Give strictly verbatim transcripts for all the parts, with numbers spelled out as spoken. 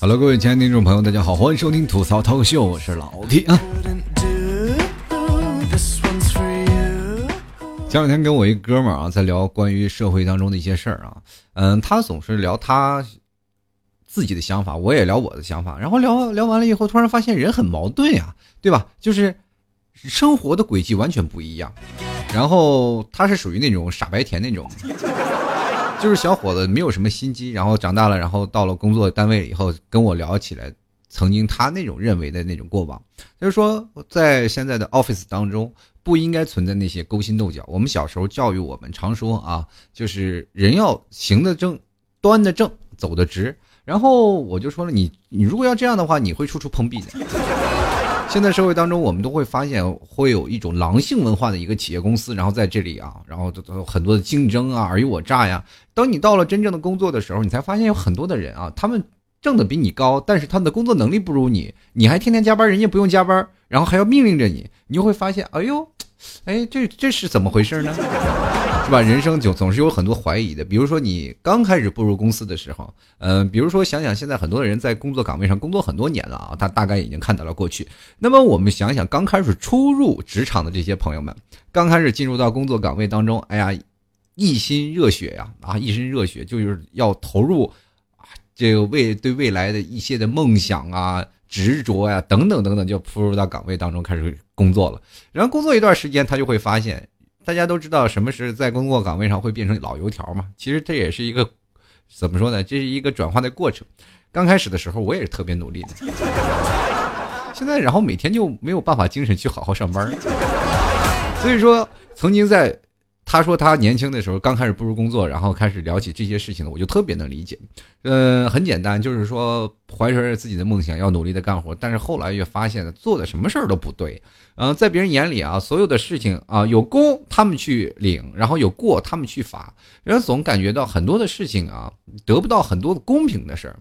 Hello， 各位亲爱的听众朋友，大家好，欢迎收听吐槽脱口秀，我是老 T 啊。前两天跟我一哥们儿啊，在聊关于社会当中的一些事儿啊，嗯，他总是聊他自己的想法，我也聊我的想法，然后聊聊完了以后，突然发现人很矛盾呀、啊，对吧？就是生活的轨迹完全不一样。然后他是属于那种傻白甜那种。就是小伙子没有什么心机，然后长大了，然后到了工作单位以后，跟我聊起来曾经他那种认为的那种过往，就是说在现在的 office 当中不应该存在那些勾心斗角。我们小时候教育我们常说啊，就是人要行得正，端得正，走得直。然后我就说了，你你如果要这样的话，你会处处碰壁的。现在社会当中，我们都会发现会有一种狼性文化的一个企业公司，然后在这里啊，然后有很多的竞争啊，尔虞我诈呀。当你到了真正的工作的时候，你才发现有很多的人啊，他们挣的比你高，但是他们的工作能力不如你，你还天天加班，人家不用加班，然后还要命令着你，你就会发现，哎呦，哎，这这是怎么回事呢？是吧？人生总总是有很多怀疑的，比如说你刚开始步入公司的时候，嗯、呃，比如说想想现在很多人在工作岗位上工作很多年了啊，他大概已经看到了过去。那么我们想想刚开始初入职场的这些朋友们，刚开始进入到工作岗位当中，哎呀，一心热血呀、啊，啊，一身热血，就是要投入啊，这个未对未来的一些的梦想啊。执着呀、啊，等等等等，就扑入到岗位当中开始工作了。然后工作一段时间，他就会发现，大家都知道什么是在工作岗位上会变成老油条嘛。其实这也是一个怎么说呢？这是一个转化的过程。刚开始的时候，我也是特别努力的。现在，然后每天就没有办法精神去好好上班。所以说，曾经在他说他年轻的时候，刚开始步入工作，然后开始聊起这些事情的，我就特别能理解。呃，很简单，就是说怀揣着自己的梦想，要努力的干活，但是后来也发现了做的什么事儿都不对。嗯、呃，在别人眼里啊，所有的事情啊，有功他们去领，然后有过他们去罚，然后总感觉到很多的事情啊，得不到很多的公平的事儿。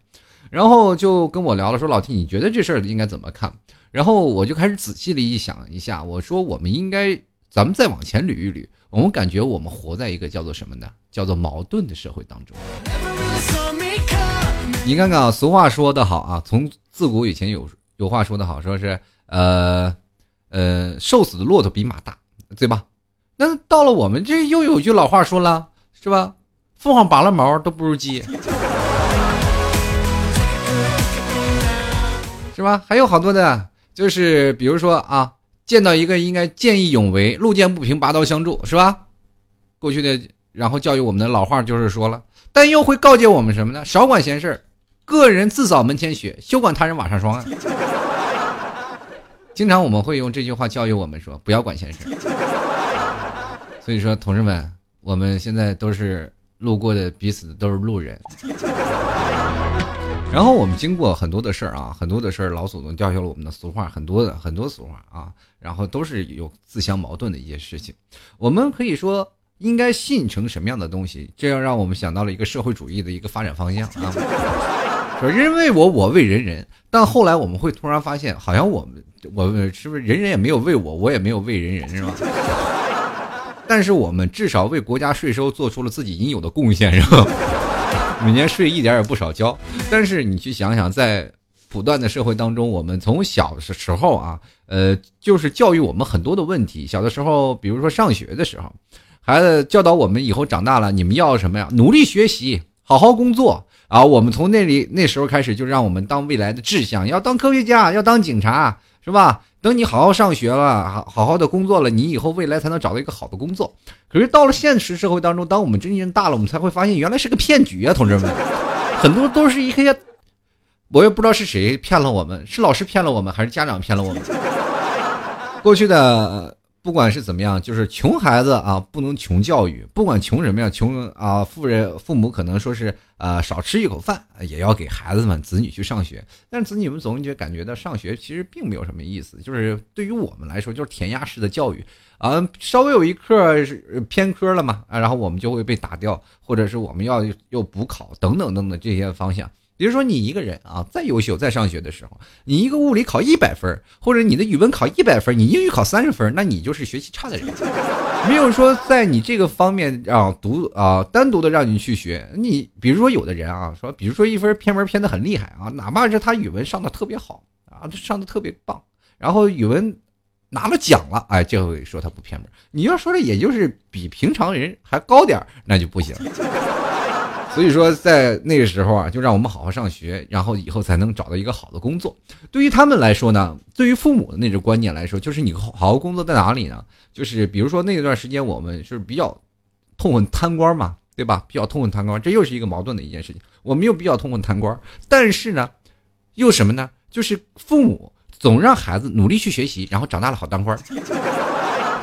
然后就跟我聊了，说老 T， 你觉得这事儿应该怎么看？然后我就开始仔细的一想一下，我说我们应该，咱们再往前捋一捋，我们感觉我们活在一个叫做什么呢？叫做矛盾的社会当中。你看看啊，俗话说得好啊，从自古以前有有话说得好，说是呃呃，瘦死的骆驼比马大，对吧？那到了我们这又有句老话说了，是吧？凤凰拔了毛都不如鸡，是吧？还有好多的，就是比如说啊，见到一个应该见义勇为，路见不平拔刀相助，是吧？过去的然后教育我们的老话就是说了，但又会告诫我们什么呢？少管闲事，个人自扫门前雪，休管他人瓦上霜啊。经常我们会用这句话教育我们说，不要管闲事。所以说，同志们，我们现在都是路过的，彼此都是路人。然后我们经过很多的事儿啊，很多的事儿，老祖宗教授了我们的俗话，很多的很多俗话啊，然后都是有自相矛盾的一些事情。我们可以说应该信成什么样的东西，这要让我们想到了一个社会主义的一个发展方向啊。说人为我，我为人人。但后来我们会突然发现，好像我们我是不是人人也没有为我，我也没有为人人，是吧？但是我们至少为国家税收做出了自己应有的贡献，是吧？每年税一点也不少交，但是你去想想，在不断的社会当中，我们从小的时候啊，呃，就是教育我们很多的问题。小的时候，比如说上学的时候，孩子教导我们以后长大了，你们要什么呀？努力学习，好好工作啊！我们从那里那时候开始，就让我们当未来的志向，要当科学家，要当警察，是吧？等你好好上学了，好好好的工作了，你以后未来才能找到一个好的工作。可是到了现实社会当中，当我们真正大了，我们才会发现原来是个骗局啊，同志们，很多都是一些，我也不知道是谁骗了我们，是老师骗了我们，还是家长骗了我们。过去的不管是怎么样，就是穷孩子啊，不能穷教育，不管穷什么样，穷啊，富人父母可能说是呃少吃一口饭，也要给孩子们子女去上学。但是子女们总觉得感觉到上学其实并没有什么意思，就是对于我们来说就是填鸭式的教育啊，稍微有一科偏科了嘛、啊，然后我们就会被打掉，或者是我们要又补考等等等等这些方向。比如说你一个人啊，再优秀，在上学的时候，你一个物理考一百分，或者你的语文考一百分，你英语考三十分，那你就是学习差的人。没有说在你这个方面啊独啊单独的让你去学。你比如说有的人啊说，比如说一分偏门偏得很厉害啊，哪怕是他语文上的特别好啊，上的特别棒，然后语文拿了奖了，哎，这回说他不偏门。你要说的也就是比平常人还高点，那就不行。所以说在那个时候啊，就让我们好好上学，然后以后才能找到一个好的工作。对于他们来说呢，对于父母的那种观念来说，就是你好好工作在哪里呢？就是比如说那段时间我们是比较痛恨贪官嘛，对吧？比较痛恨贪官，这又是一个矛盾的一件事情。我们又比较痛恨贪官，但是呢，又什么呢？就是父母总让孩子努力去学习，然后长大了好当官。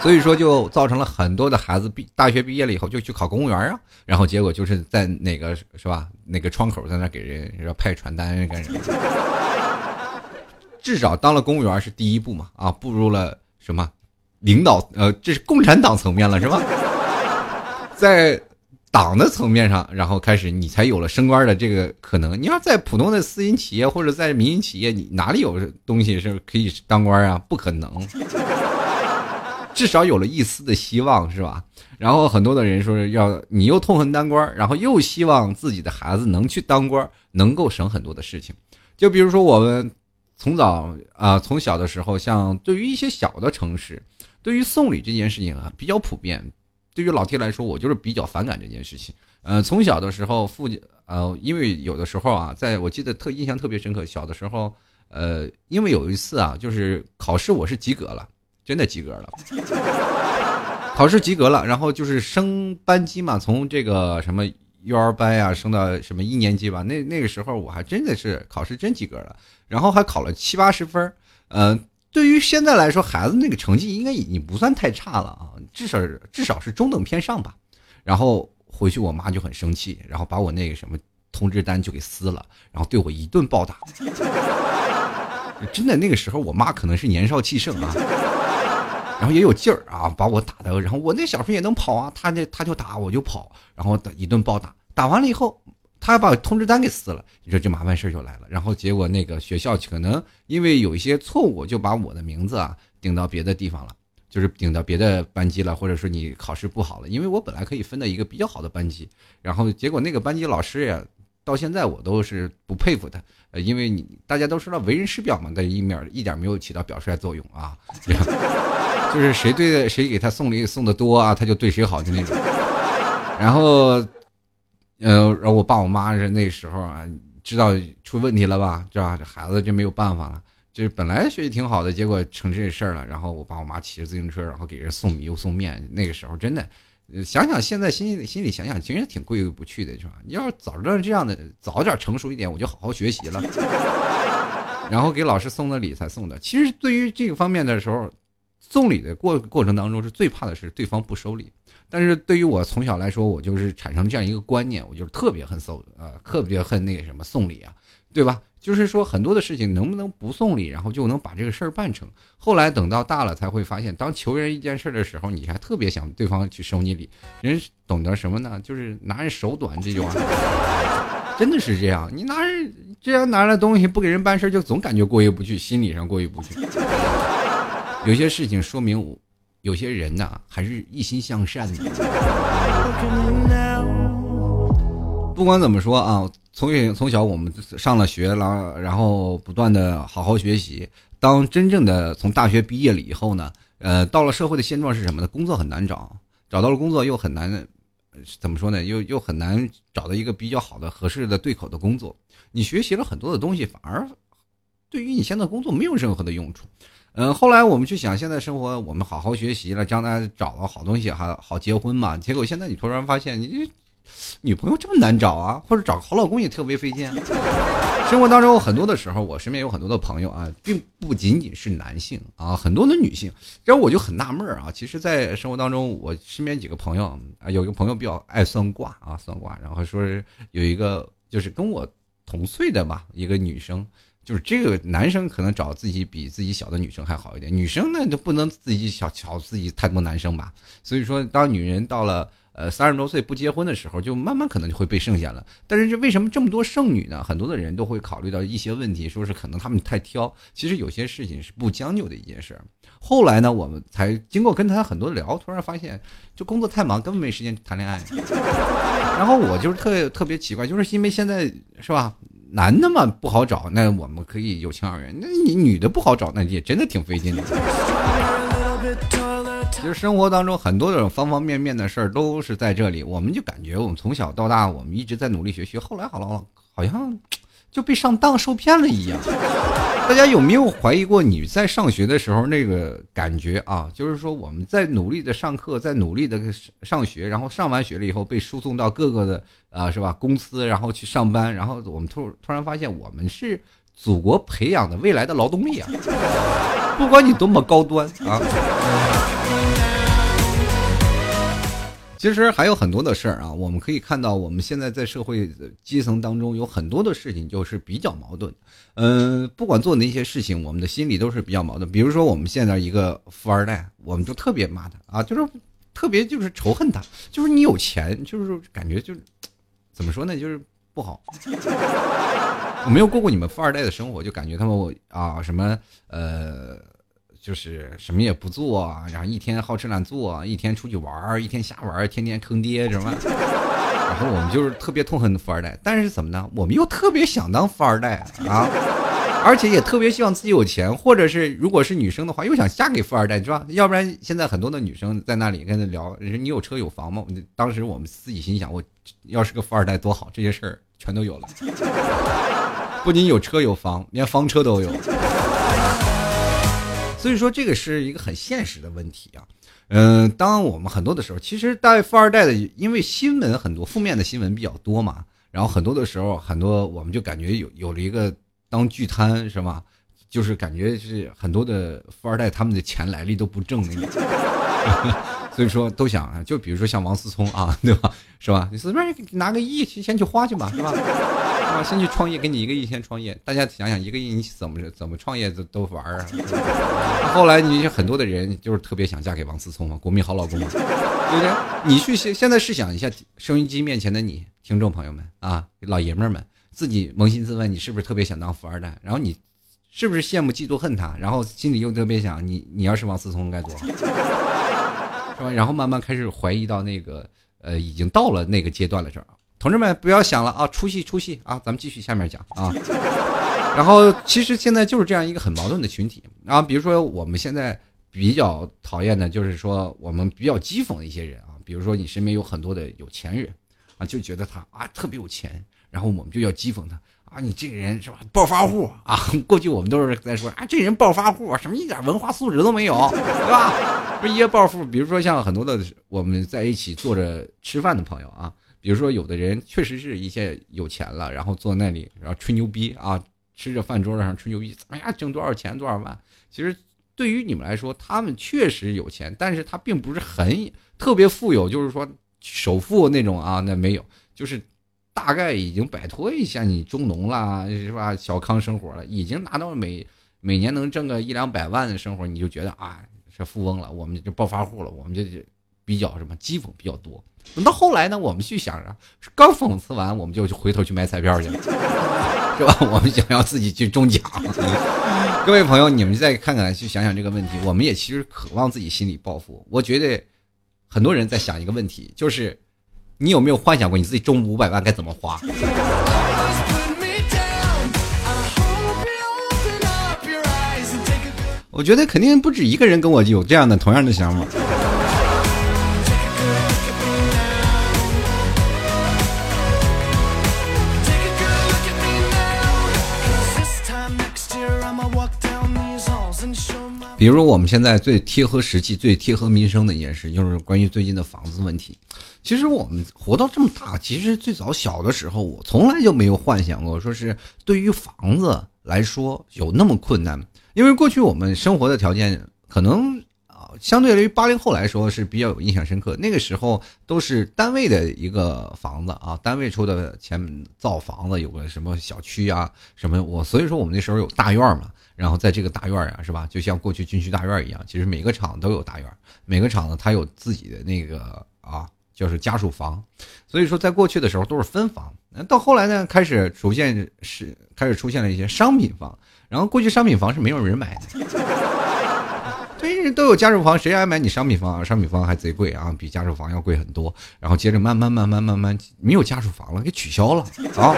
所以说就造成了很多的孩子毕大学毕业了以后就去考公务员啊，然后结果就是在那个是吧，那个窗口在那给人派传单干什么。至少当了公务员是第一步嘛，啊，步入了什么领导，呃，这是共产党层面了是吧？在党的层面上，然后开始你才有了升官的这个可能。你要在普通的私营企业或者在民营企业，你哪里有东西是可以当官啊？不可能。至少有了一丝的希望是吧？然后很多的人说要你又痛恨当官，然后又希望自己的孩子能去当官，能够省很多的事情。就比如说我们从早啊、呃、从小的时候，像对于一些小的城市，对于送礼这件事情啊比较普遍。对于老 T 来说，我就是比较反感这件事情。呃，从小的时候父亲呃，因为有的时候啊，在我记得特印象特别深刻，小的时候呃，因为有一次啊，就是考试我是及格了。真的及格了，考试及格了，然后就是升班级嘛，从这个什么幼儿班呀、啊、升到什么一年级吧。那那个时候我还真的是考试真及格了，然后还考了七八十分。嗯、呃，对于现在来说，孩子那个成绩应该已经不算太差了啊，至少至少是中等偏上吧。然后回去我妈就很生气，然后把我那个什么通知单就给撕了，然后对我一顿暴打。真的那个时候我妈可能是年少气盛啊。然后也有劲儿啊，把我打的，然后我那小时候也能跑啊，他那他就打我就跑，然后一顿暴打，打完了以后，他把通知单给撕了，你说这麻烦事就来了。然后结果那个学校可能因为有一些错误，就把我的名字啊顶到别的地方了，就是顶到别的班级了，或者说你考试不好了，因为我本来可以分到一个比较好的班级，然后结果那个班级老师也。到现在我都是不佩服他，呃、因为你大家都知道为人师表嘛，但一面一点没有起到表率作用啊，就是谁对谁给他送礼送的多啊，他就对谁好就那种。然后，呃，然后我爸我妈是那时候啊，知道出问题了吧，知道这孩子就没有办法了，就是本来学习挺好的，结果成这事儿了。然后我爸我妈骑着自行车，然后给人送米又送面，那个时候真的。想想现在心里心里想想，其实挺过意不去的，是吧？你要早知道这样的，早点成熟一点，我就好好学习了。然后给老师送的礼才送的。其实对于这个方面的时候，送礼的过过程当中是最怕的是对方不收礼。但是对于我从小来说，我就是产生这样一个观念，我就是特别恨送呃，特别恨那个什么送礼啊，对吧？就是说很多的事情能不能不送礼，然后就能把这个事儿办成。后来等到大了才会发现，当求人一件事的时候，你还特别想对方去收你礼。人懂得什么呢？就是拿人手短这句话，真的是这样。你拿人这样拿了东西不给人办事，就总感觉过意不去，心理上过意不去。有些事情说明我，有些人呢还是一心向善的。不管怎么说啊。从从小我们上了学了，然后不断的好好学习。当真正的从大学毕业了以后呢，呃，到了社会的现状是什么呢？工作很难找，找到了工作又很难，怎么说呢？又又很难找到一个比较好的、合适的、对口的工作。你学习了很多的东西，反而对于你现在工作没有任何的用处。嗯，后来我们去想，现在生活我们好好学习了，将来找到好东西还好结婚嘛？结果现在你突然发现你。女朋友这么难找啊，或者找好老公也特别费劲。生活当中很多的时候，我身边有很多的朋友啊，并不仅仅是男性啊，很多的女性，然后我就很纳闷啊。其实在生活当中，我身边几个朋友啊，有一个朋友比较爱算卦啊，算卦，然后说有一个就是跟我同岁的吧，一个女生，就是这个男生可能找自己比自己小的女生还好一点，女生呢就不能自己小瞧自己太多男生吧。所以说，当女人到了呃三十多岁不结婚的时候，就慢慢可能就会被剩下了。但是这为什么这么多剩女呢？很多的人都会考虑到一些问题，说是可能他们太挑，其实有些事情是不将就的一件事。后来呢，我们才经过跟他很多聊，突然发现就工作太忙，根本没时间谈恋爱。然后我就是特特别奇怪，就是因为现在是吧？男的嘛不好找，那我们可以有情而缘，那你女的不好找，那也真的挺费劲的。其实生活当中很多种方方面面的事儿都是在这里，我们就感觉我们从小到大我们一直在努力学习，后来好了好像就被上当受骗了一样。大家有没有怀疑过你在上学的时候那个感觉啊？就是说我们在努力的上课，在努力的上学，然后上完学了以后被输送到各个的啊、呃，是吧？公司，然后去上班，然后我们突突然发现我们是祖国培养的未来的劳动力啊！不管你多么高端啊！其实还有很多的事儿啊，我们可以看到我们现在在社会阶层当中有很多的事情就是比较矛盾。嗯、呃，不管做哪些事情，我们的心里都是比较矛盾。比如说我们现在一个富二代，我们就特别骂他啊，就是特别就是仇恨他，就是你有钱，就是感觉就是怎么说呢，就是不好。我没有过过你们富二代的生活，就感觉他们啊什么呃。就是什么也不做啊，然后一天好吃懒做啊，一天出去玩，一天瞎玩，天天坑爹什么。然后我们就是特别痛恨富二代，但是怎么呢？我们又特别想当富二代啊，而且也特别希望自己有钱，或者是如果是女生的话，又想嫁给富二代，是吧？要不然现在很多的女生在那里跟他聊，你有车有房吗？当时我们自己心想，我要是个富二代多好，这些事儿全都有了，不仅有车有房，连房车都有。所以说这个是一个很现实的问题啊，嗯、呃，当我们很多的时候，其实带富二代的，因为新闻很多，负面的新闻比较多嘛，然后很多的时候，很多我们就感觉有有了一个当巨贪是吧？就是感觉是很多的富二代他们的钱来历都不正那种，所以说都想就比如说像王思聪啊，对吧？是吧？你随便拿个亿先去花去吧，是吧？啊，先去创业，给你一个亿，先创业。大家想想，一个亿你怎么怎么创业都都玩啊？后来你很多的人就是特别想嫁给王思聪嘛，国民好老公嘛，对不对？你去现在试想一下，收音机面前的你，听众朋友们啊，老爷们们，自己扪心自问，你是不是特别想当富二代？然后你是不是羡慕、嫉妒、恨他？然后心里又特别想，你你要是王思聪该多好，是吧？然后慢慢开始怀疑到那个呃，已经到了那个阶段了，这儿。同志们不要想了啊，出戏出戏啊，咱们继续下面讲啊。然后其实现在就是这样一个很矛盾的群体啊，比如说我们现在比较讨厌的就是说我们比较讥讽的一些人啊，比如说你身边有很多的有钱人啊，就觉得他啊特别有钱，然后我们就要讥讽他啊，你这个人是吧暴发户啊，过去我们都是在说啊这人暴发户什么一点文化素质都没有，对吧？不是一夜暴富，比如说像很多的我们在一起坐着吃饭的朋友啊。比如说，有的人确实是一些有钱了，然后坐那里，然后吹牛逼啊，吃着饭桌上吹牛逼，怎么样挣多少钱多少万？其实对于你们来说，他们确实有钱，但是他并不是很特别富有，就是说首富那种啊，那没有，就是大概已经摆脱一下你中农啦，是吧？小康生活了，已经拿到每每年能挣个一两百万的生活，你就觉得啊是富翁了，我们就暴发户了，我们就比较什么讥讽比较多。等到后来呢，我们去想着，刚讽刺完，我们就回头去买彩票去了，是吧？我们想要自己去中奖。各位朋友，你们再看看，去想想这个问题。我们也其实渴望自己心里暴富。我觉得很多人在想一个问题，就是你有没有幻想过你自己中五百万该怎么花？我觉得肯定不止一个人跟我有这样的同样的想法。比如说我们现在最贴合实际最贴合民生的一件事就是关于最近的房子问题。其实我们活到这么大，其实最早小的时候我从来就没有幻想过说是对于房子来说有那么困难，因为过去我们生活的条件可能、啊、相对于八零后来说是比较有印象深刻。那个时候都是单位的一个房子啊，单位出的钱造房子，有个什么小区啊什么我，所以说我们那时候有大院嘛。然后在这个大院啊，是吧？就像过去军区大院一样，其实每个厂都有大院，每个厂呢它有自己的那个啊，就是家属房。所以说，在过去的时候都是分房，到后来呢，开始逐渐是开始出现了一些商品房。然后过去商品房是没有人买的。对，都有家属房，谁还买你商品房啊？商品房还贼贵啊，比家属房要贵很多。然后接着慢慢慢慢慢慢没有家属房了，给取消了啊，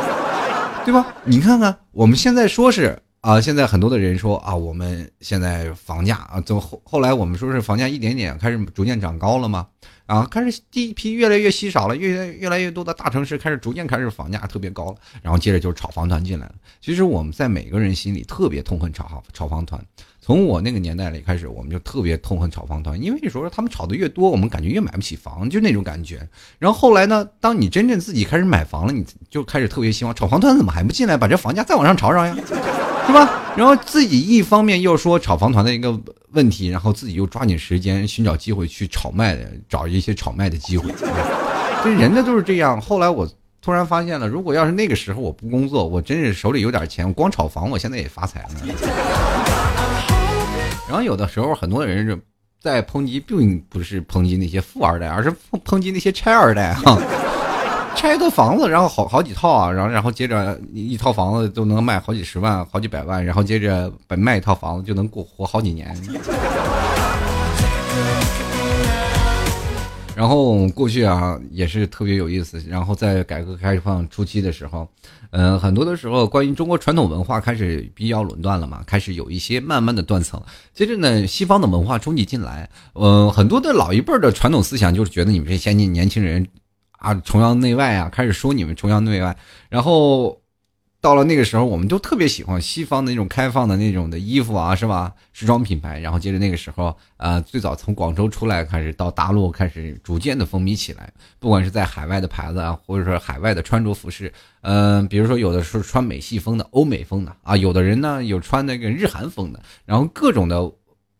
对吧？你看看我们现在说是啊，现在很多的人说啊，我们现在房价啊，就后后来我们说是房价一点点开始逐渐长高了嘛，啊，开始第一批越来越稀少了，越越来越多的大城市开始逐渐开始房价特别高了，然后接着就是炒房团进来了。其实我们在每个人心里特别痛恨炒炒房团。从我那个年代里开始，我们就特别痛恨炒房团，因为你说他们炒的越多，我们感觉越买不起房，就那种感觉。然后后来呢，当你真正自己开始买房了，你就开始特别希望炒房团怎么还不进来，把这房价再往上炒上呀，是吧？然后自己一方面又说炒房团的一个问题，然后自己又抓紧时间寻找机会去炒卖的，找一些炒卖的机会。这人家都是这样。后来我突然发现了，如果要是那个时候我不工作，我真是手里有点钱，我光炒房，我现在也发财了。然后有的时候很多人是在抨击，并不是抨击那些富二代，而是抨击那些拆二代啊，拆一套房子，然后好好几套啊，然后然后接着一套房子都能卖好几十万、好几百万，然后接着把卖一套房子就能过活好几年。然后过去啊也是特别有意思，然后在改革开放初期的时候，嗯、呃，很多的时候关于中国传统文化开始比较垄断了嘛，开始有一些慢慢的断层。接着呢，西方的文化冲击进来，嗯、呃，很多的老一辈的传统思想就是觉得你们这先进年轻人啊，崇洋媚外啊，开始说你们崇洋媚外，然后。到了那个时候，我们就特别喜欢西方的那种开放的那种的衣服啊，是吧？时装品牌。然后接着那个时候，呃，最早从广州出来开始，到大陆开始逐渐的风靡起来。不管是在海外的牌子啊，或者说海外的穿着服饰，嗯、呃，比如说有的是穿美系风的、欧美风的啊，有的人呢有穿那个日韩风的，然后各种的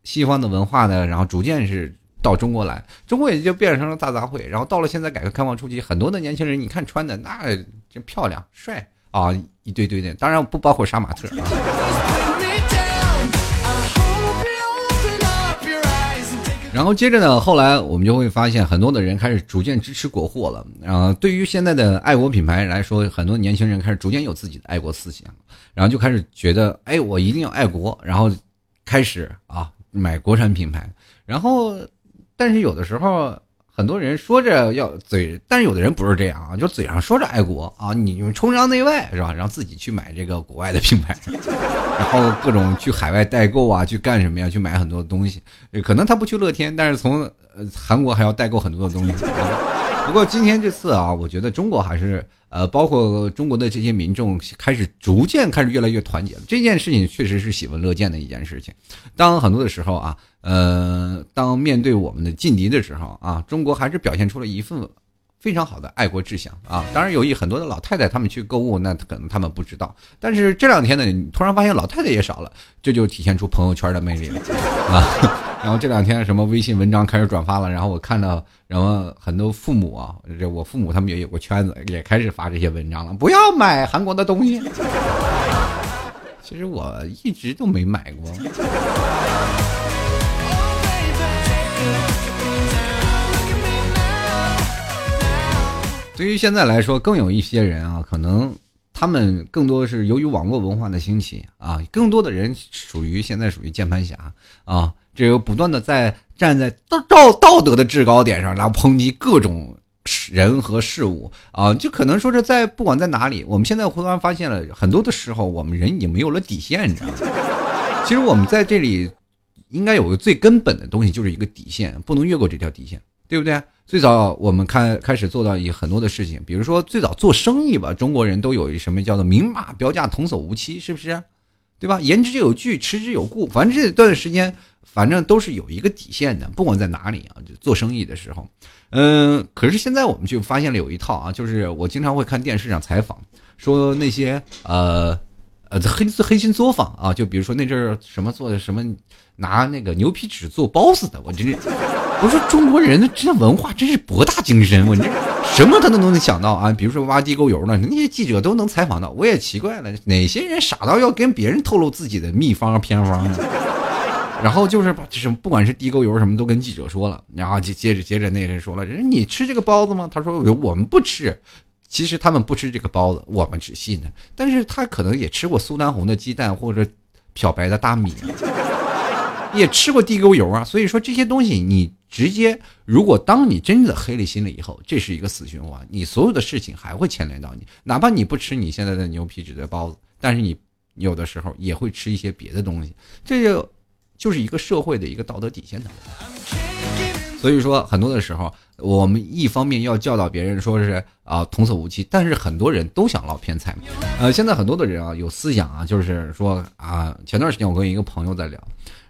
西方的文化呢，然后逐渐是。到中国来，中国也就变成了大杂烩。然后到了现在改革开放初期，很多的年轻人，你看穿的那真漂亮、帅啊，一堆堆的，当然不包括杀马特啊。然后接着呢，后来我们就会发现，很多的人开始逐渐支持国货了。然后对于现在的爱国品牌来说，很多年轻人开始逐渐有自己的爱国思想，然后就开始觉得，哎，我一定要爱国，然后开始啊买国产品牌，然后。但是有的时候很多人说着要嘴，但是有的人不是这样啊，就嘴上说着爱国啊，你们崇洋媚外是吧？然后自己去买这个国外的品牌，然后各种去海外代购啊，去干什么呀？去买很多东西，可能他不去乐天，但是从、呃、韩国还要代购很多的东西。不过今天这次啊，我觉得中国还是呃，包括中国的这些民众开始逐渐开始越来越团结了。这件事情确实是喜闻乐见的一件事情。当很多的时候啊，呃，当面对我们的劲敌的时候啊，中国还是表现出了一份非常好的爱国志向啊。当然，有一很多的老太太他们去购物，那可能他们不知道。但是这两天呢，你突然发现老太太也少了，这就体现出朋友圈的魅力了啊。然后这两天什么微信文章开始转发了，然后我看到，然后很多父母啊，这我父母他们也有个圈子，也开始发这些文章了，不要买韩国的东西。其实我一直都没买过。对于现在来说，更有一些人啊，可能。他们更多是由于网络文化的兴起啊，更多的人属于现在属于键盘侠啊，这个不断的在站在道道德的制高点上，然后抨击各种人和事物啊，就可能说是在不管在哪里，我们现在忽然发现了很多的时候，我们人已经没有了底线，你知道吗？其实我们在这里应该有个最根本的东西，就是一个底线，不能越过这条底线。对不对？最早我们看开始做到也很多的事情，比如说最早做生意吧，中国人都有什么叫做明码标价、童叟无欺，是不是？对吧？言之有据，持之有固，反正这段时间，反正都是有一个底线的，不管在哪里啊，就做生意的时候，嗯，可是现在我们就发现了有一套啊，就是我经常会看电视上采访，说那些呃。呃黑黑心作坊啊，就比如说那阵儿什么做的什么拿那个牛皮纸做包子的，我真是，我说中国人的这文化真是博大精深，我这什么他都能想到啊。比如说挖地沟油呢，那些记者都能采访到，我也奇怪了，哪些人傻到要跟别人透露自己的秘方偏方呢？然后就是什么，不管是地沟油什么都跟记者说了，然后接接着接着那人说了，人你吃这个包子吗？他说我们不吃。其实他们不吃这个包子，我们只信呢。但是他可能也吃过苏丹红的鸡蛋或者漂白的大米，也吃过地沟油啊。所以说这些东西，你直接如果当你真的黑了心了以后，这是一个死循环，你所有的事情还会牵连到你。哪怕你不吃你现在的牛皮纸的包子，但是你有的时候也会吃一些别的东西，这就就是一个社会的一个道德底线的。所以说很多的时候我们一方面要教导别人说是啊、呃、童叟无欺，但是很多人都想捞偏财嘛。呃现在很多的人啊有思想啊，就是说啊、呃、前段时间我跟一个朋友在聊，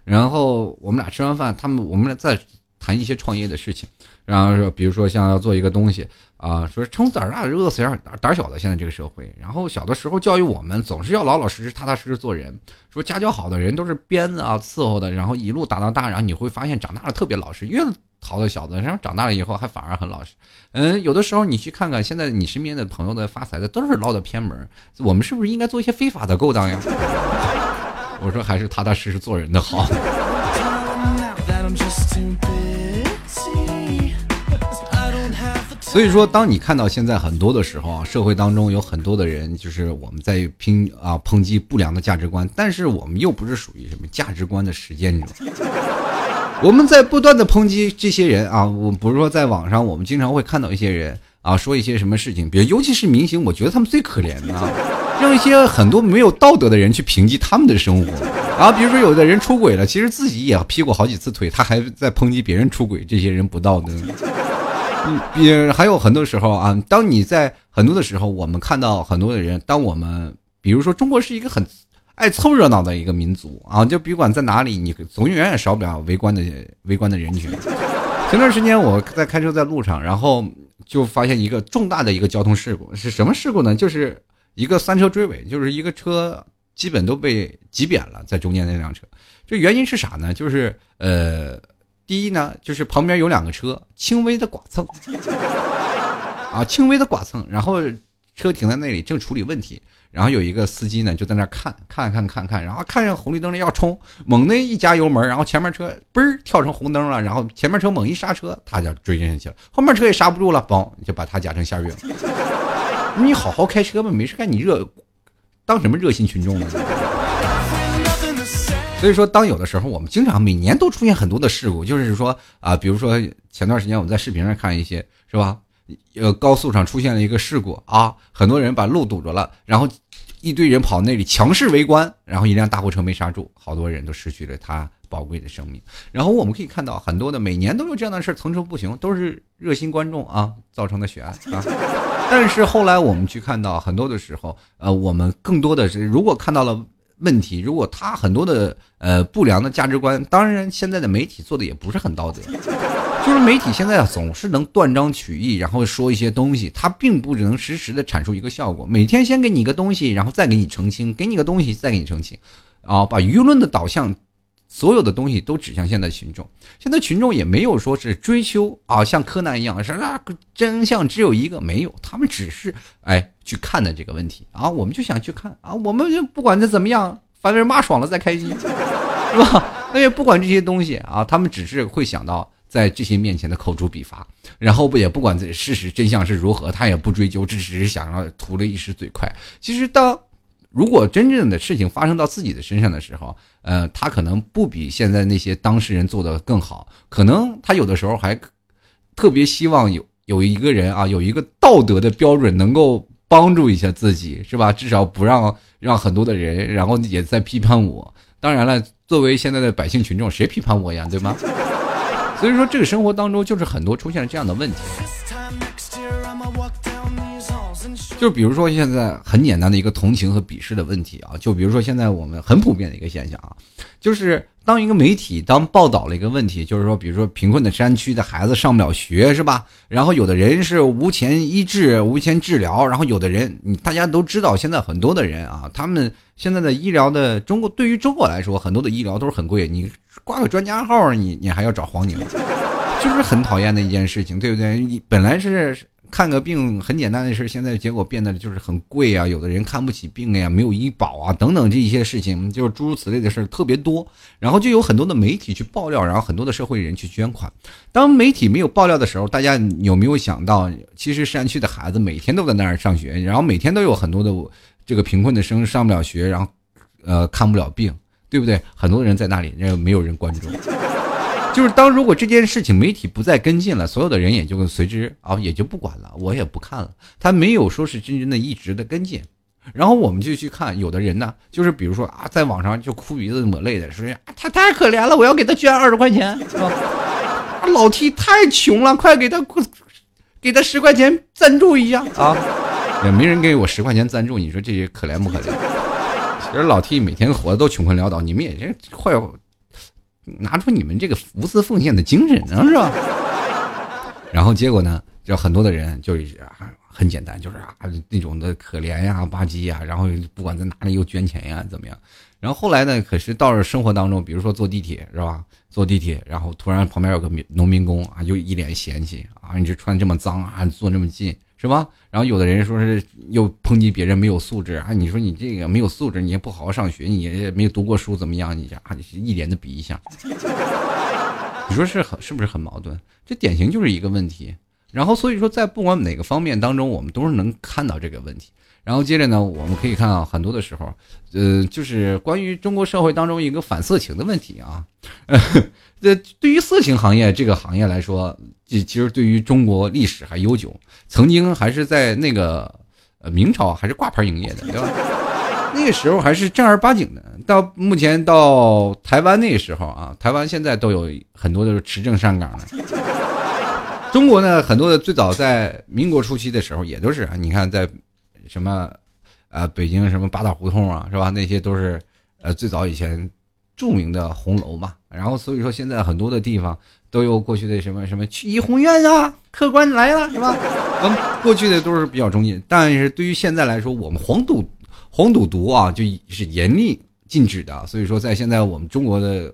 然后我们俩吃完饭，他们我们俩在谈一些创业的事情，然后说比如说像要做一个东西啊、呃、说撑胆大饿死胆胆小的现在这个社会，然后小的时候教育我们总是要老老实实踏踏实实做人，说家教好的人都是鞭子啊伺候的，然后一路打到大，然后你会发现长大了特别老实，因为淘的小子，然后长大了以后还反而很老实。嗯，有的时候你去看看，现在你身边的朋友的发财的都是捞的偏门，我们是不是应该做一些非法的勾当呀？我说还是踏踏实实做人的好。所以说当你看到现在很多的时候啊，社会当中有很多的人就是我们在拼啊抨击不良的价值观，但是我们又不是属于什么价值观的实践者。我们在不断的抨击这些人啊，我不是说在网上我们经常会看到一些人啊说一些什么事情，比如尤其是明星，我觉得他们最可怜的啊，让一些很多没有道德的人去评级他们的生活啊，比如说有的人出轨了，其实自己也劈过好几次腿，他还在抨击别人出轨，这些人不道德。嗯，还有很多时候啊，当你在很多的时候我们看到很多的人，当我们比如说中国是一个很爱凑热闹的一个民族啊，就不管在哪里，你总远远少不了围观的围观的人群。前段时间我在开车在路上，然后就发现一个重大的一个交通事故，是什么事故呢？就是一个三车追尾，就是一个车基本都被挤扁了，在中间那辆车。这原因是啥呢？就是呃，第一呢，就是旁边有两个车轻微的剐蹭，啊，轻微的剐蹭，然后车停在那里正处理问题。然后有一个司机呢，就在那看看看看看，然后看上红绿灯了要冲，猛的一加油门，然后前面车嘣儿跳成红灯了，然后前面车猛一刹车，他就追进去了，后面车也刹不住了，嘣就把他夹成下月了。你好好开车吧，没事干，你热当什么热心群众呢？所以说，当有的时候我们经常每年都出现很多的事故，就是说啊、呃，比如说前段时间我们在视频上看一些，是吧？呃，高速上出现了一个事故啊，很多人把路堵着了，然后一堆人跑那里强势围观，然后一辆大货车没刹住，好多人都失去了他宝贵的生命。然后我们可以看到很多的每年都有这样的事，层出不穷，都是热心观众啊造成的血案啊。但是后来我们去看到很多的时候，呃，我们更多的是如果看到了问题，如果他很多的呃不良的价值观，当然现在的媒体做的也不是很道德，就是媒体现在总是能断章取义，然后说一些东西，它并不能实时的产出一个效果。每天先给你一个东西，然后再给你澄清，给你个东西再给你澄清，啊，把舆论的导向，所有的东西都指向现在群众。现在群众也没有说是追求啊，像柯南一样是啊，真相只有一个，没有，他们只是哎去看的这个问题啊，我们就想去看啊，我们就不管它怎么样，反正骂爽了再开心，是吧？那也不管这些东西啊，他们只是会想到。在这些面前的口诛笔伐，然后不也不管事实真相是如何，他也不追究，只是想要图了一时嘴快。其实当如果真正的事情发生到自己的身上的时候，呃，他可能不比现在那些当事人做得更好，可能他有的时候还特别希望有有一个人啊，有一个道德的标准能够帮助一下自己，是吧？至少不让让很多的人，然后也在批判我。当然了，作为现在的百姓群众，谁批判我呀，对吗？所以说这个生活当中就是很多出现了这样的问题，就比如说现在很简单的一个同情和鄙视的问题啊，就比如说现在我们很普遍的一个现象啊，就是当一个媒体当报道了一个问题，就是说比如说贫困的山区的孩子上不了学，是吧？然后有的人是无钱医治无钱治疗，然后有的人大家都知道现在很多的人啊，他们现在的医疗的中国对于中国来说很多的医疗都是很贵，你挂个专家号你你还要找黄牛，就是很讨厌的一件事情，对不对？本来是看个病很简单的事，现在结果变得就是很贵啊，有的人看不起病啊，没有医保啊等等这些事情，就是诸如此类的事特别多，然后就有很多的媒体去爆料，然后很多的社会人去捐款。当媒体没有爆料的时候，大家有没有想到其实山区的孩子每天都在那儿上学，然后每天都有很多的这个贫困的生上不了学，然后呃看不了病，对不对？很多人在那里没有人关注。就是当如果这件事情媒体不再跟进了，所有的人也就随之啊、哦，也就不管了，我也不看了。他没有说是真正的一直的跟进，然后我们就去看有的人呢，就是比如说啊，在网上就哭鼻子抹泪的说、啊、他太可怜了，我要给他捐二十块钱、啊、老 T 太穷了，快给他给他十块钱赞助一下啊！也没人给我十块钱赞助，你说这些可怜不可怜？其实老 T 每天活的都穷困潦倒，你们也是快。拿出你们这个无私奉献的精神啊，是吧？然后结果呢，就很多的人就是、啊、很简单，就是啊那种的可怜呀、吧唧呀，然后不管在哪里又捐钱呀，怎么样？然后后来呢，可是到了生活当中，比如说坐地铁，是吧？坐地铁，然后突然旁边有个农民工啊，又一脸嫌弃啊，你这穿这么脏啊，坐这么近。是吧？然后有的人说是又抨击别人没有素质啊！你说你这个没有素质，你也不好好上学，你也没读过书，怎么样？你啊，你是一脸的比一下，你说是很是不是很矛盾？这典型就是一个问题。然后所以说，在不管哪个方面当中，我们都是能看到这个问题。然后接着呢，我们可以看到很多的时候，呃，就是关于中国社会当中一个反色情的问题啊。呃，对于色情行业这个行业来说，其实对于中国历史还悠久，曾经还是在那个呃明朝还是挂牌营业的，对吧？那个时候还是正儿八经的。到目前到台湾那时候啊，台湾现在都有很多的持证上岗的。中国呢，很多的最早在民国初期的时候，也都是你看在什么呃北京什么八大胡同啊，是吧？那些都是呃最早以前著名的红楼嘛。然后所以说现在很多的地方都有过去的什么什么怡红院啊，客官来了，是吧？嗯，过去的都是比较中间，但是对于现在来说，我们黄赌黄赌毒啊，就是严厉禁止的。所以说在现在我们中国的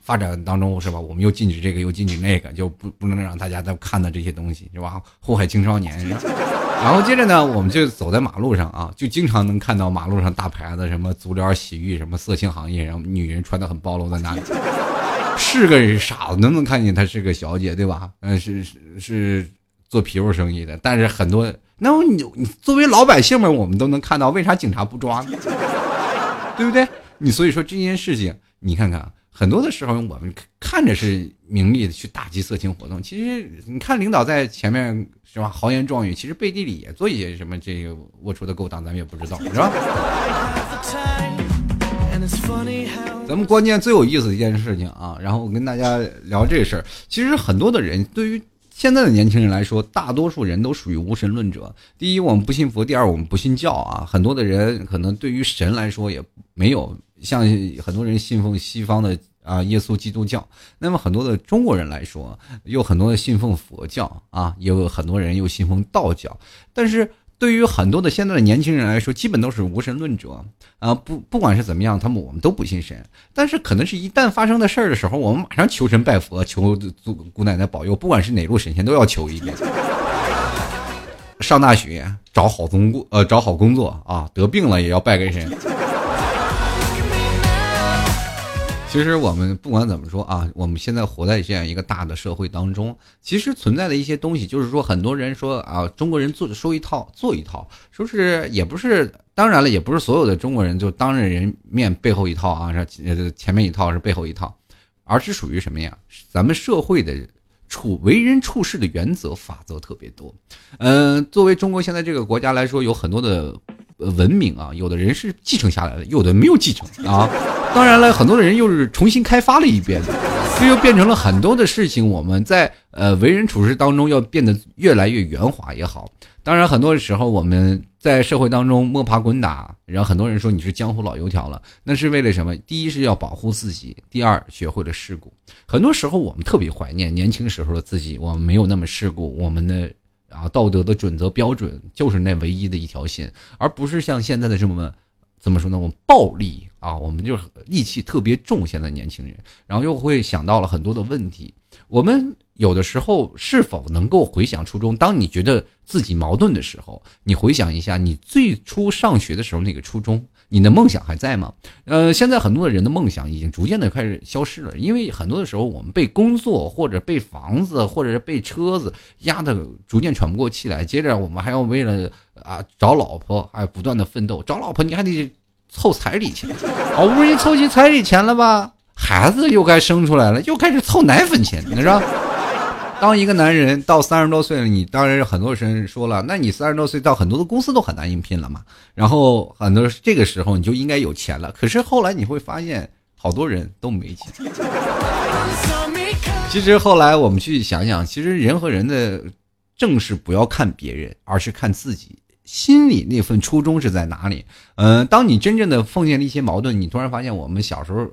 发展当中，是吧？我们又禁止这个，又禁止那个，就不不能让大家再看到这些东西，是吧？祸害青少年。然后接着呢，我们就走在马路上啊，就经常能看到马路上大牌子，什么足疗、洗浴，什么色情行业，然后女人穿得很暴露在那里，是个傻子，能不能看见她是个小姐，对吧？嗯，是是是做皮肉生意的，但是很多，那你你作为老百姓们，我们都能看到，为啥警察不抓呢？对不对？你所以说这件事情，你看看。很多的时候我们看着是名利的去打击色情活动，其实你看领导在前面是吧豪言壮语，其实背地里也做一些什么这个龌龊的勾当，咱们也不知道，是吧？咱们关键最有意思的一件事情啊，然后我跟大家聊这事儿，其实很多的人对于现在的年轻人来说，大多数人都属于无神论者。第一，我们不信佛；第二，我们不信教啊。很多的人可能对于神来说也没有像很多人信奉西方的啊耶稣基督教。那么很多的中国人来说，有很多的信奉佛教啊，也有很多人又信奉道教。但是对于很多的现在的年轻人来说，基本都是无神论者啊，不不管是怎么样，他们我们都不信神。但是可能是一旦发生的事儿的时候，我们马上求神拜佛，求姑奶奶保佑，不管是哪路神仙都要求一遍。上大学找好工作，呃，找好工作啊，得病了也要拜个神。其实我们不管怎么说啊，我们现在活在这样一个大的社会当中，其实存在的一些东西，就是说很多人说啊，中国人做说一套做一套，说是也不是，当然了，也不是所有的中国人就当着人面背后一套啊，前面一套是背后一套，而是属于什么呀？咱们社会的处为人处事的原则法则特别多。嗯、呃，作为中国现在这个国家来说，有很多的文明啊，有的人是继承下来的，有的没有继承啊。当然了，很多的人又是重新开发了一遍的。这就变成了很多的事情，我们在呃为人处事当中要变得越来越圆滑也好。当然很多时候我们在社会当中摸爬滚打，然后很多人说你是江湖老油条了，那是为了什么？第一是要保护自己，第二学会了世故。很多时候我们特别怀念年轻时候的自己，我们没有那么世故，我们的啊道德的准则标准就是那唯一的一条线，而不是像现在的这么怎么说呢？我们暴力啊，我们就是戾气特别重。现在年轻人，然后又会想到了很多的问题。我们有的时候是否能够回想初衷？当你觉得自己矛盾的时候，你回想一下你最初上学的时候那个初衷，你的梦想还在吗？呃，现在很多的人的梦想已经逐渐的开始消失了，因为很多的时候我们被工作或者被房子或者是被车子压得逐渐喘不过气来，接着我们还要为了啊找老婆还不断的奋斗，找老婆你还得凑彩礼钱，好不容易凑齐彩礼钱了吧，孩子又该生出来了，又开始凑奶粉钱，你知道？当一个男人到三十多岁了，你当然很多人说了，那你三十多岁到很多的公司都很难应聘了嘛。然后很多这个时候你就应该有钱了，可是后来你会发现好多人都没钱。其实后来我们去想想，其实人和人的正是不要看别人，而是看自己心里那份初衷是在哪里。嗯、呃，当你真正的碰见了一些矛盾，你突然发现我们小时候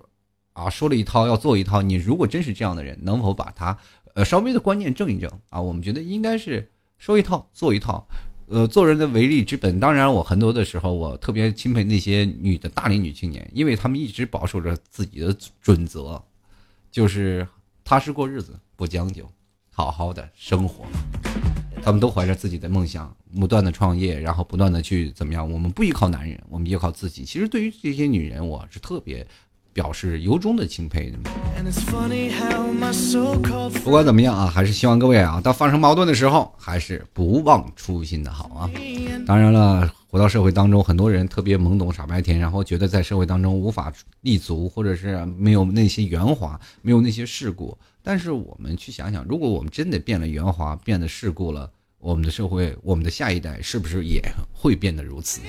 啊说了一套要做一套，你如果真是这样的人，能否把它呃，稍微的观念正一正啊，我们觉得应该是说一套做一套，呃，做人的唯利之本。当然，我很多的时候我特别钦佩那些女的大龄女青年，因为她们一直保守着自己的准则，就是踏实过日子，不将就，好好的生活。她们都怀着自己的梦想，不断的创业，然后不断的去怎么样？我们不依靠男人，我们依靠自己。其实对于这些女人，我是特别表示由衷的钦佩的。不管怎么样啊，还是希望各位啊，到发生矛盾的时候，还是不忘初心的好啊。当然了，回到社会当中，很多人特别懵懂傻白甜，然后觉得在社会当中无法立足，或者是没有那些圆滑，没有那些世故。但是我们去想想，如果我们真的变了圆滑，变得世故了，我们的社会，我们的下一代是不是也会变得如此？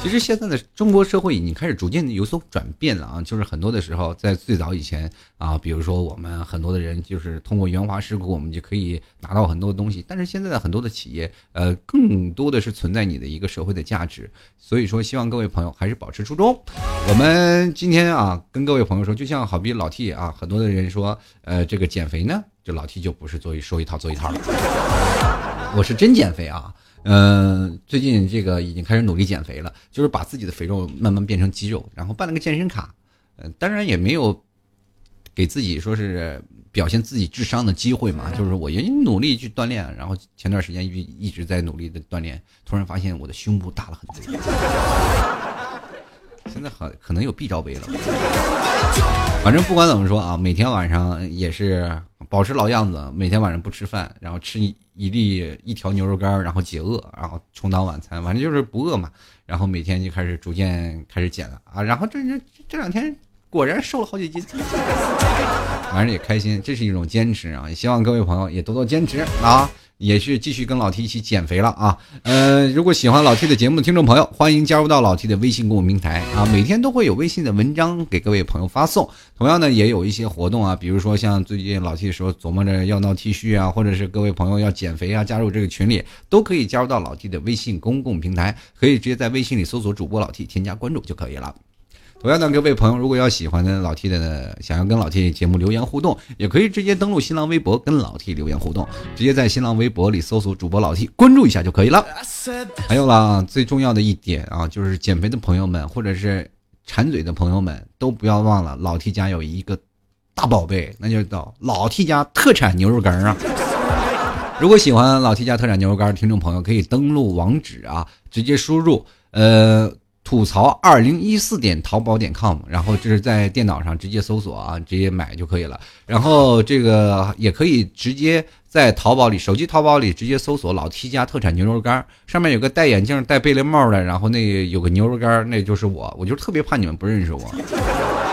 其实现在的中国社会已经开始逐渐有所转变了啊，就是很多的时候在最早以前啊，比如说我们很多的人就是通过圆滑世故我们就可以拿到很多东西，但是现在的很多的企业呃，更多的是存在你的一个社会的价值，所以说希望各位朋友还是保持初衷。我们今天啊跟各位朋友说，就像好比老 T 啊，很多的人说呃，这个减肥呢，这老 T 就不是做一说一套做一套了，我是真减肥啊。嗯、呃，最近这个已经开始努力减肥了，就是把自己的肥肉慢慢变成肌肉，然后办了个健身卡，呃，当然也没有给自己说是表现自己智商的机会嘛，就是我也努力去锻炼，然后前段时间一一直在努力的锻炼，突然发现我的胸部大了很多，现在好可能有 B 罩杯了。反正不管怎么说啊，每天晚上也是保持老样子，每天晚上不吃饭，然后吃一粒一条牛肉干，然后解饿，然后充当晚餐，反正就是不饿嘛。然后每天就开始逐渐开始减了啊，然后这这这两天果然瘦了好几斤，反正也开心，这是一种坚持啊！也希望各位朋友也多多坚持啊！也是继续跟老 T 一起减肥了啊！呃，如果喜欢老 T 的节目的听众朋友，欢迎加入到老 T 的微信公众平台啊，每天都会有微信的文章给各位朋友发送。同样呢，也有一些活动啊，比如说像最近老 T 的时候琢磨着要闹 T 恤啊，或者是各位朋友要减肥啊，加入这个群里都可以加入到老 T 的微信公共平台，可以直接在微信里搜索主播老 T 添加关注就可以了。同样的，各位朋友如果要喜欢的老 T 的，想要跟老 T 节目留言互动，也可以直接登录新浪微博跟老 T 留言互动，直接在新浪微博里搜索主播老 T 关注一下就可以了。还有啦，最重要的一点啊，就是减肥的朋友们或者是馋嘴的朋友们都不要忘了，老 T 家有一个大宝贝，那就叫老 T 家特产牛肉干啊。如果喜欢老 T 家特产牛肉干听众朋友，可以登录网址啊，直接输入呃吐槽二零一四点淘宝点 com， 然后这是在电脑上直接搜索啊，直接买就可以了。然后这个也可以直接在淘宝里，手机淘宝里直接搜索老 T 家特产牛肉干，上面有个戴眼镜戴贝雷帽的，然后那有个牛肉干，那就是我，我就特别怕你们不认识我。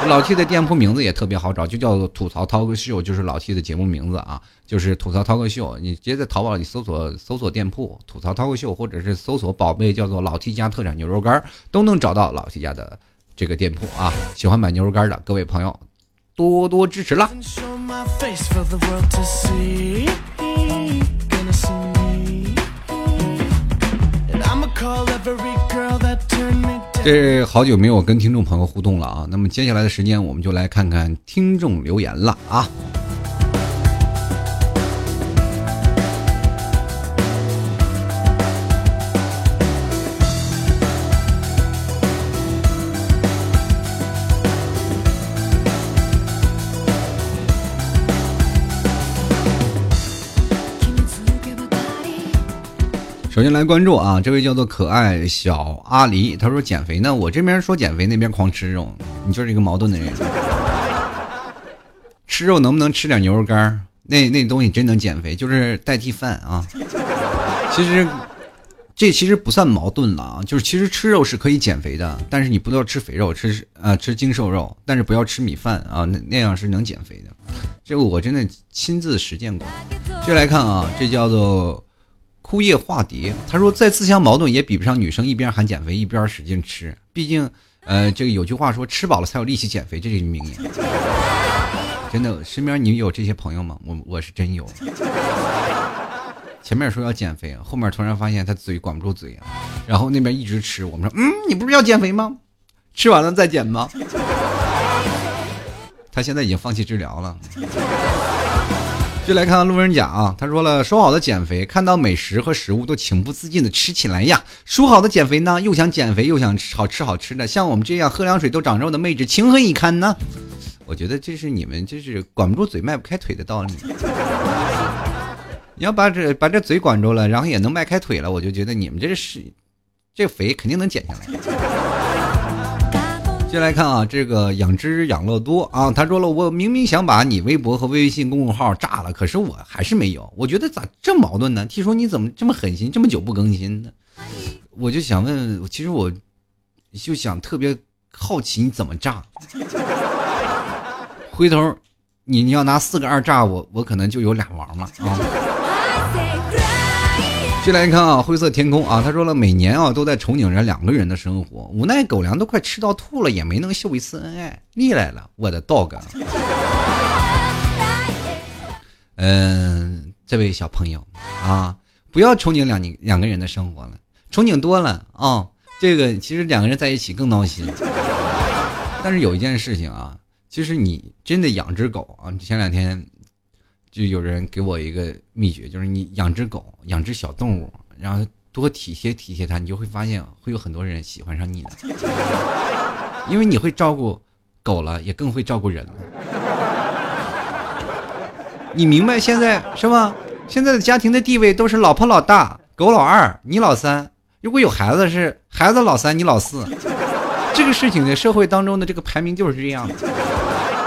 老 T 的店铺名字也特别好找，就叫吐槽涛哥秀，就是老 T 的节目名字啊，就是吐槽涛哥秀，你直接在淘宝里搜索搜索店铺吐槽涛哥秀，或者是搜索宝贝叫做老 T 家特产牛肉干，都能找到老 T 家的这个店铺啊。喜欢买牛肉干的各位朋友多多支持啦。这好久没有跟听众朋友互动了啊，那么接下来的时间我们就来看看听众留言了啊。首先来关注啊，这位叫做可爱小阿狸，他说减肥呢，我这边说减肥，那边狂吃肉，你就是一个矛盾的人。吃肉能不能吃点牛肉干？那那东西真能减肥，就是代替饭啊。其实这其实不算矛盾了啊，就是其实吃肉是可以减肥的，但是你不要吃肥肉，吃呃吃精瘦肉，但是不要吃米饭啊，那那样是能减肥的。这个我真的亲自实践过。接来看啊，这叫做枯叶化蝶，他说再自相矛盾也比不上女生一边喊减肥一边使劲吃，毕竟呃，这个有句话说吃饱了才有力气减肥，这是名言。真的，身边你有这些朋友吗？我我是真有。前面说要减肥，后面突然发现他嘴管不住嘴，然后那边一直吃，我们说嗯，你不是要减肥吗？吃完了再减吗？他现在已经放弃治疗了。就来看看路人甲啊，他说了，说好的减肥，看到美食和食物都情不自禁的吃起来呀；说好的减肥呢，又想减肥又想好吃好吃的，像我们这样喝凉水都长肉的妹子，情何以堪呢？我觉得这是你们这是管不住嘴迈不开腿的道理。你要把这把这嘴管住了，然后也能迈开腿了，我就觉得你们这是这肥肯定能减下来。先来看啊，这个养只养乐多啊，他说了，我明明想把你微博和微信公众号炸了，可是我还是没有，我觉得咋这矛盾呢？听说你怎么这么狠心，这么久不更新呢？我就想问，其实我就想特别好奇你怎么炸，回头你你要拿四个二炸我，我可能就有俩王了啊。进来看啊，灰色天空啊，他说了，每年啊都在憧憬着两个人的生活，无奈狗粮都快吃到吐了，也没能秀一次恩爱，腻来了，我的 dog。 嗯、呃，这位小朋友啊，不要憧憬两两个人的生活了，憧憬多了啊、哦，这个其实两个人在一起更闹心。但是有一件事情啊，其实你真的养只狗啊，前两天就有人给我一个秘诀，就是你养只狗养只小动物，然后多体贴体贴它，你就会发现会有很多人喜欢上你的，因为你会照顾狗了，也更会照顾人了。你明白现在是吧？现在的家庭的地位都是老婆老大，狗老二，你老三，如果有孩子是孩子老三，你老四，这个事情在社会当中的这个排名就是这样的。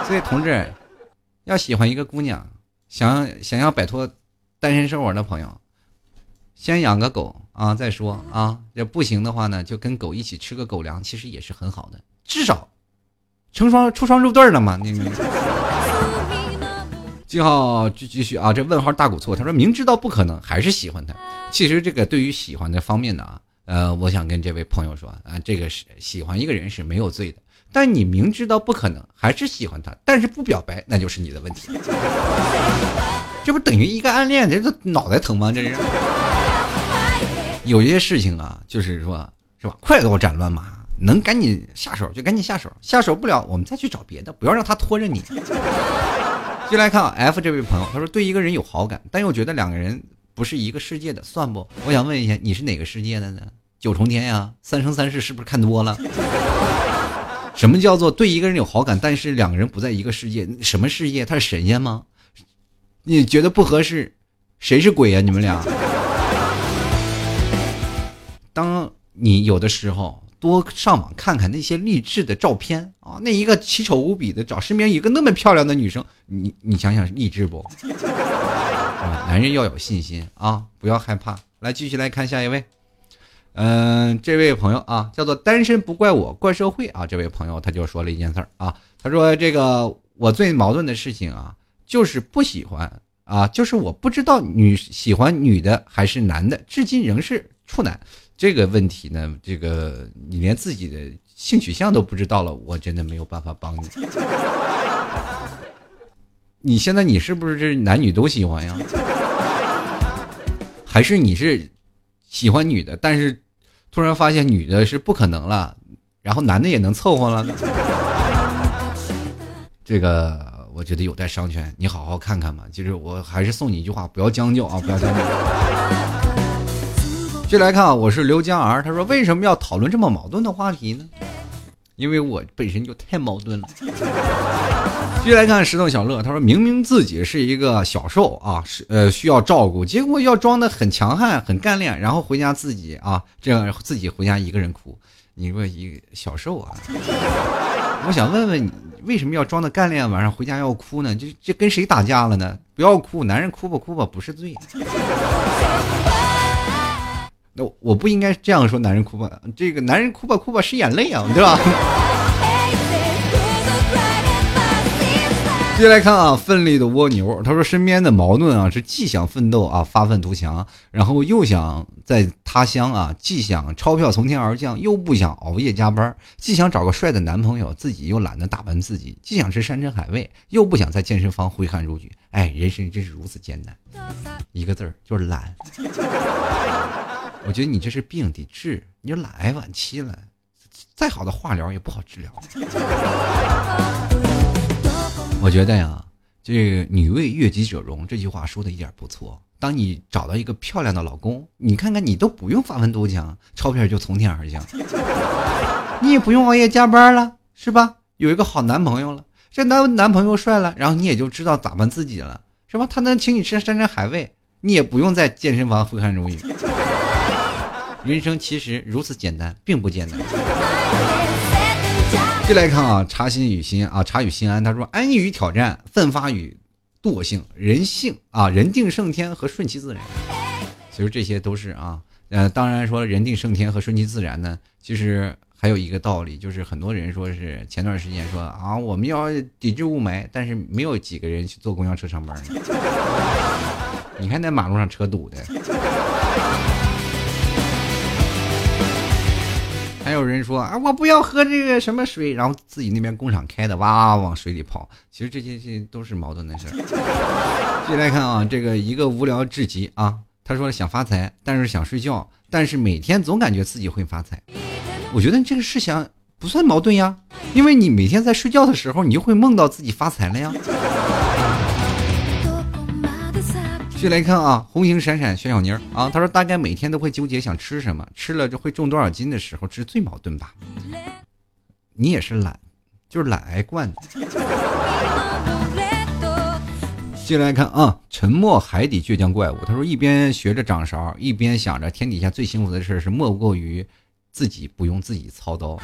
所以同志要喜欢一个姑娘，想想要摆脱单身生活的朋友，先养个狗啊，再说啊。这不行的话呢，就跟狗一起吃个狗粮，其实也是很好的，至少成双出双入对了嘛。那个记号继续啊，这问号大鼓错，他说明知道不可能还是喜欢他。其实这个对于喜欢的方面呢啊，呃，我想跟这位朋友说啊，这个是喜欢一个人是没有罪的。但你明知道不可能还是喜欢他，但是不表白那就是你的问题。这不等于一个暗恋，这脑袋疼吗？这是有些事情啊，就是说是吧，快刀斩乱麻，能赶紧下手就赶紧下手，下手不了我们再去找别的，不要让他拖着你。就来看 F 这位朋友，他说对一个人有好感，但又觉得两个人不是一个世界的，算不？我想问一下，你是哪个世界的呢？九重天呀，三生三世是不是看多了？什么叫做对一个人有好感，但是两个人不在一个世界？什么世界？他是神仙吗？你觉得不合适，谁是鬼啊？你们俩。当你有的时候多上网看看那些励志的照片啊，那一个奇丑无比的找身边一个那么漂亮的女生，你你想想励志不？啊，男人要有信心啊，不要害怕。来，继续来看下一位。嗯、呃，这位朋友啊，叫做单身不怪我，怪社会啊。这位朋友他就说了一件事儿啊，他说这个我最矛盾的事情啊，就是不喜欢啊，就是我不知道女喜欢女的还是男的，至今仍是处男。这个问题呢，这个你连自己的性取向都不知道了，我真的没有办法帮你。你现在你是不是这男女都喜欢呀？还是你是喜欢女的，但是突然发现女的是不可能了，然后男的也能凑合了？这个我觉得有待商榷，你好好看看吧。其实我还是送你一句话，不要将就啊，不要将就。继续来看啊，我是刘江儿，他说为什么要讨论这么矛盾的话题呢？因为我本身就太矛盾了。继续来看石头小乐，他说明明自己是一个小受啊，是呃需要照顾，结果要装得很强悍、很干练，然后回家自己啊，这样自己回家一个人哭。你说一个小受啊，我想问问你，为什么要装得干练，晚上回家要哭呢？这这跟谁打架了呢？不要哭，男人哭吧哭吧不是罪。那我不应该这样说，男人哭吧，这个男人哭吧哭吧是眼泪啊，对吧？接下来看啊，奋力的蜗牛，他说身边的矛盾啊是既想奋斗啊发愤图强，然后又想在他乡啊，既想钞票从天而降，又不想熬夜加班，既想找个帅的男朋友，自己又懒得打扮自己，既想吃山珍海味，又不想在健身房挥汗如雨。哎，人生真是如此艰难，一个字儿就是懒。我觉得你这是病得治，你懒癌晚期了，再好的化疗也不好治疗。我觉得呀，这个女为悦己者容这句话说的一点不错。当你找到一个漂亮的老公，你看看你都不用发愤图强，钞票就从天而降，你也不用熬夜加班了，是吧？有一个好男朋友了，这男男朋友帅了，然后你也就知道打扮自己了，是吧？他能请你吃山珍海味，你也不用在健身房挥汗如雨。人生其实如此简单，并不简单。接来看啊，茶心与心啊，茶与心安。他说：安逸与挑战，奋发与惰性，人性啊，人定胜天和顺其自然。其实这些都是啊，呃，当然说人定胜天和顺其自然呢，其实还有一个道理，就是很多人说是前段时间说啊，我们要抵制雾霾，但是没有几个人去坐公交车上班呢。你看那马路上车堵的。还有人说啊，我不要喝这个什么水，然后自己那边工厂开的，哇往水里泡。其实这些这都是矛盾的事儿。接来看啊，这个一个无聊至极啊，他说想发财，但是想睡觉，但是每天总感觉自己会发财。我觉得这个事情不算矛盾呀，因为你每天在睡觉的时候，你就会梦到自己发财了呀。去来看啊，红星闪闪薛小妮儿啊，他说大概每天都会纠结想吃什么，吃了就会重多少斤的时候，这是最矛盾吧？你也是懒，就是懒癌惯的。进来看啊，沉默海底倔强怪物，他说一边学着掌勺，一边想着天底下最幸福的事是莫过于自己不用自己操刀。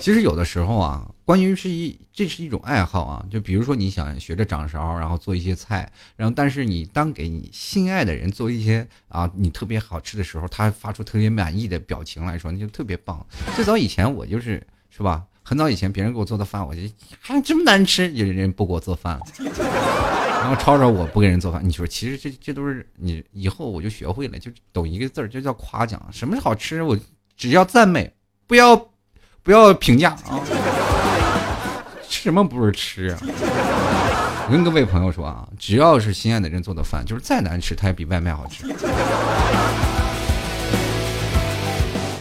其实有的时候啊，关于是一这是一种爱好啊，就比如说你想学着掌勺，然后做一些菜，然后但是你当给你心爱的人做一些啊你特别好吃的时候，他发出特别满意的表情来说，那就特别棒。最早以前我就是是吧，很早以前别人给我做的饭，我就还这么难吃，有人不给我做饭了，然后吵吵我不给人做饭。你说其实这这都是你以后我就学会了，就懂一个字儿，就叫夸奖。什么是好吃？我只要赞美，不要不要评价啊。什么不是吃啊？我跟各位朋友说啊，只要是心爱的人做的饭，就是再难吃，它也比外卖好吃。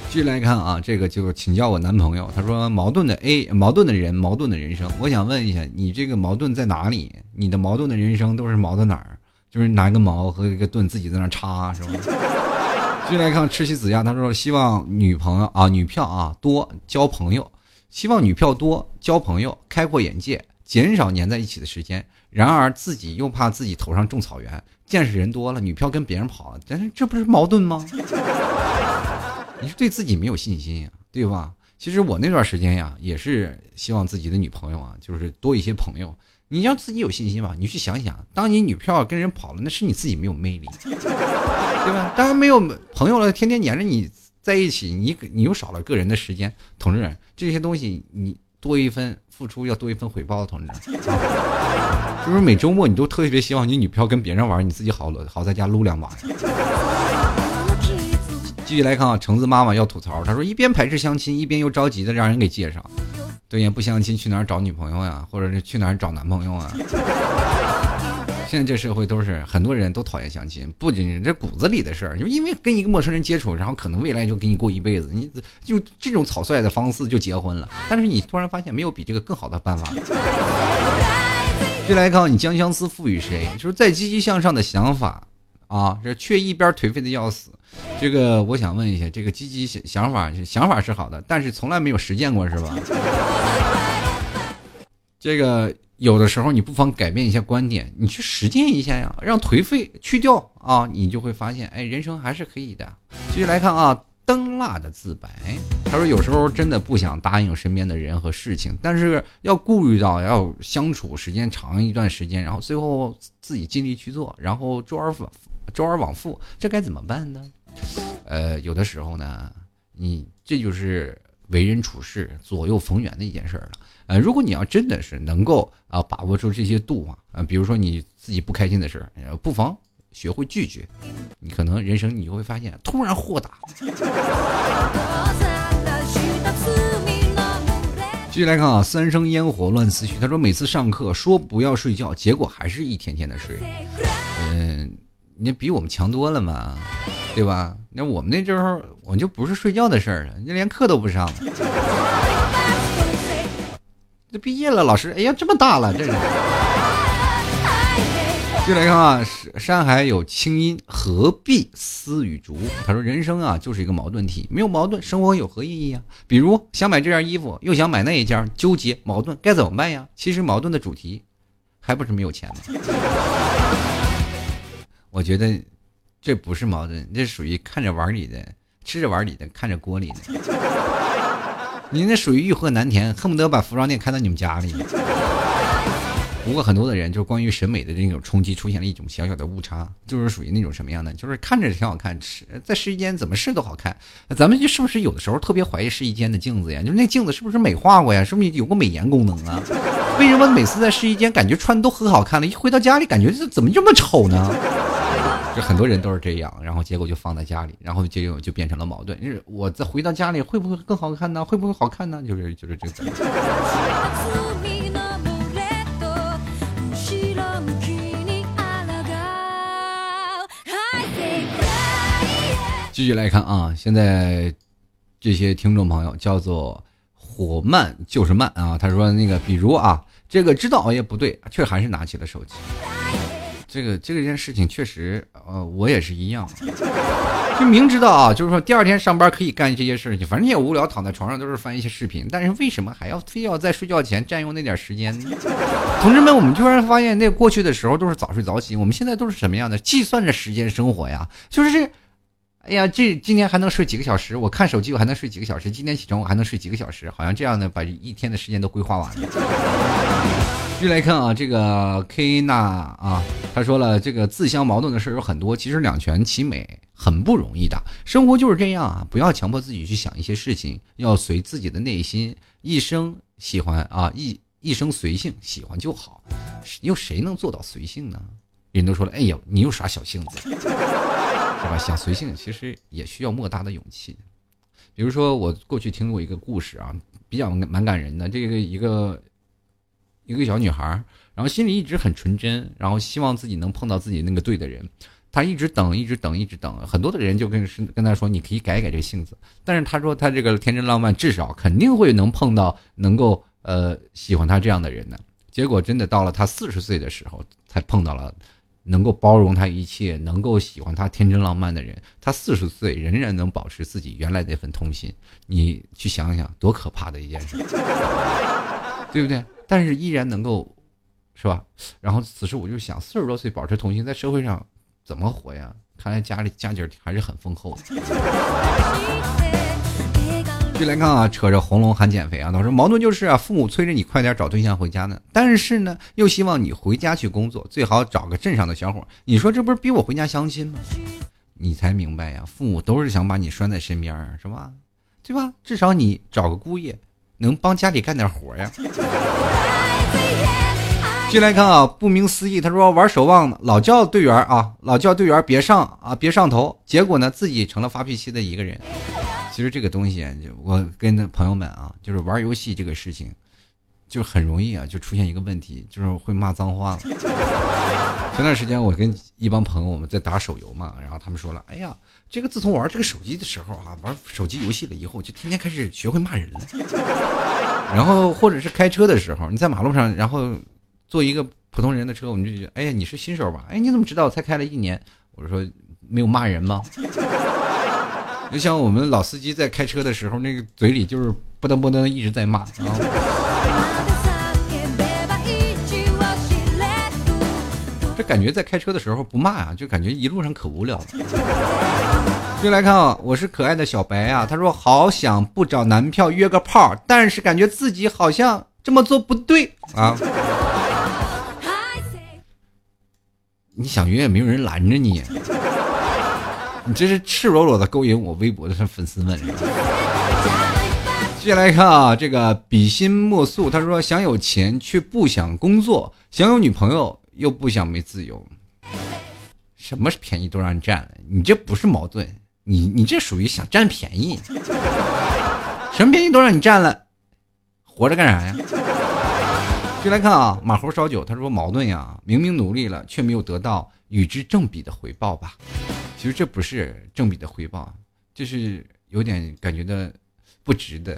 继续来看啊，这个就请教我男朋友，他说矛盾的 A， 矛盾的人，矛盾的人生。我想问一下，你这个矛盾在哪里？你的矛盾的人生都是矛盾哪儿？就是拿一个矛和一个盾自己在那插，是吧？继续来看赤西子亚，他说希望女朋友啊，女票啊多交朋友。希望女票多交朋友，开阔眼界，减少黏在一起的时间。然而自己又怕自己头上种草原，见识人多了，女票跟别人跑了，但是这不是矛盾吗？你是对自己没有信心呀，对吧？其实我那段时间呀，也是希望自己的女朋友啊，就是多一些朋友。你让自己有信心吧，你去想想，当你女票跟人跑了，那是你自己没有魅力，对吧？当然没有朋友了，天天黏着你。在一起，你你又少了个人的时间，同志们，这些东西你多一分付出要多一分回报，同志们，就是每周末你都特别希望你女票跟别人玩，你自己好好在家撸两把。继续来看啊，橙子妈妈要吐槽，她说一边排斥相亲，一边又着急的让人给介绍。对呀，不相亲去哪儿找女朋友呀，或者是去哪儿找男朋友啊？现在这社会都是很多人都讨厌相亲，不仅这骨子里的事儿，就因为跟一个陌生人接触，然后可能未来就跟你过一辈子，你就这种草率的方式就结婚了。但是你突然发现没有比这个更好的办法了。就来看你将相思赋予谁，就是再积极向上的想法啊，这却一边颓废的要死。这个我想问一下，这个积极想法，想法是好的，但是从来没有实践过是吧？这个。有的时候你不妨改变一下观点，你去实践一下呀，让颓废去掉啊，你就会发现，哎，人生还是可以的。继续来看啊，灯蜡的自白，他说有时候真的不想答应身边的人和事情，但是要顾虑到要相处时间长一段时间，然后最后自己尽力去做，然后周而复周而往复，这该怎么办呢？呃，有的时候呢，你这就是为人处事左右逢源的一件事了。呃，如果你要真的是能够啊、呃、把握住这些度啊，呃，比如说你自己不开心的事，呃，不妨学会拒绝，你可能人生你就会发现突然豁达。继续来看啊，三生烟火乱思绪，他说每次上课说不要睡觉，结果还是一天天的睡。嗯，你比我们强多了嘛，对吧？那我们那时候我们就不是睡觉的事儿了，那连课都不上了。这毕业了，老师，哎呀，这么大了，这是。就来看啊，山海有清音，何必思与竹？他说，人生啊，就是一个矛盾体，没有矛盾，生活有何意义啊？比如想买这件衣服，又想买那一件，纠结矛盾，该怎么办呀？其实矛盾的主题，还不是没有钱吗？我觉得，这不是矛盾，这属于看着碗里的，吃着碗里的，看着锅里的。您那属于欲壑难填，恨不得把服装店开到你们家里。不过很多的人就关于审美的这种冲击出现了一种小小的误差，就是属于那种什么样的，就是看着挺好看，在试衣间怎么试都好看。咱们就是不是有的时候特别怀疑试衣间的镜子呀？就是那镜子是不是美化过呀？是不是有个美颜功能啊？为什么每次在试衣间感觉穿都很好看了，一回到家里感觉这怎么这么丑呢？就很多人都是这样，然后结果就放在家里，然后结果就变成了矛盾。就是我再回到家里会不会更好看呢？会不会好看呢？就是就是这个。继续来看啊，现在这些听众朋友叫做火慢就是慢啊，他说那个比如啊，这个知道熬夜不对，却还是拿起了手机。这个这个件事情确实，呃，我也是一样，就明知道啊，就是说第二天上班可以干这些事情，反正也无聊，躺在床上都是翻一些视频，但是为什么还要非要在睡觉前占用那点时间呢？同志们，我们突然发现，那过去的时候都是早睡早起，我们现在都是什么样的？计算着时间生活呀，就是这。哎呀，这今天还能睡几个小时？我看手机我还能睡几个小时？今天起床我还能睡几个小时？好像这样呢，把一天的时间都规划完了。继续来看啊，这个 K 娜啊，他说了，这个自相矛盾的事有很多，其实两全其美很不容易的，生活就是这样啊，不要强迫自己去想一些事情，要随自己的内心，一生喜欢啊，一一生随性，喜欢就好。又谁能做到随性呢？人都说了，哎呀，你有啥小性子？是吧？想随性其实也需要莫大的勇气。比如说我过去听过一个故事啊，比较蛮感人的，这个一个一个小女孩，然后心里一直很纯真，然后希望自己能碰到自己那个对的人，她一直等一直等一直等，很多的人就跟跟她说你可以改改这个性子，但是她说她这个天真浪漫，至少肯定会能碰到能够呃喜欢她这样的人呢。结果真的到了她四十岁的时候才碰到了能够包容他一切，能够喜欢他天真浪漫的人，他四十岁仍然能保持自己原来那份童心，你去想想多可怕的一件事，对不对？但是依然能够，是吧？然后此时我就想，四十多岁保持童心，在社会上怎么活呀？看来家里家底还是很丰厚的。就来看啊，扯着喉咙喊减肥啊！他说矛盾就是啊，父母催着你快点找对象回家呢，但是呢，又希望你回家去工作，最好找个镇上的小伙。你说这不是逼我回家相亲吗？你才明白呀、啊，父母都是想把你拴在身边，是吧？对吧？至少你找个姑爷，能帮家里干点活呀。进来看啊，不明思义，他说玩守望老叫队员啊，老叫队员别上啊，别上头，结果呢，自己成了发脾气的一个人。其实这个东西，我跟朋友们啊，就是玩游戏这个事情，就很容易啊，就出现一个问题，就是会骂脏话了。前段时间我跟一帮朋友我们在打手游嘛，然后他们说了，哎呀，这个自从玩这个手机的时候啊，玩手机游戏了以后，就天天开始学会骂人了。然后或者是开车的时候，你在马路上，然后坐一个普通人的车，我们就觉得，哎呀，你是新手吧？哎，你怎么知道？我才开了一年。我说没有骂人吗？就像我们老司机在开车的时候，那个嘴里就是不登不登一直在骂。这感觉在开车的时候不骂啊，就感觉一路上可无聊了。就来看啊，我是可爱的小白啊，他说好想不找男票约个炮，但是感觉自己好像这么做不对啊。你想约也没有人拦着你，你这是赤裸裸的勾引我微博的粉丝们。接下来看啊，这个比心莫素，他说想有钱却不想工作，想有女朋友又不想没自由，什么便宜都让你占了，你这不是矛盾，你你这属于想占便宜，什么便宜都让你占了，活着干啥呀？就来看啊，马猴烧酒，他说矛盾呀，明明努力了却没有得到与之正比的回报吧。其实这不是正比的回报，就是有点感觉的不值得。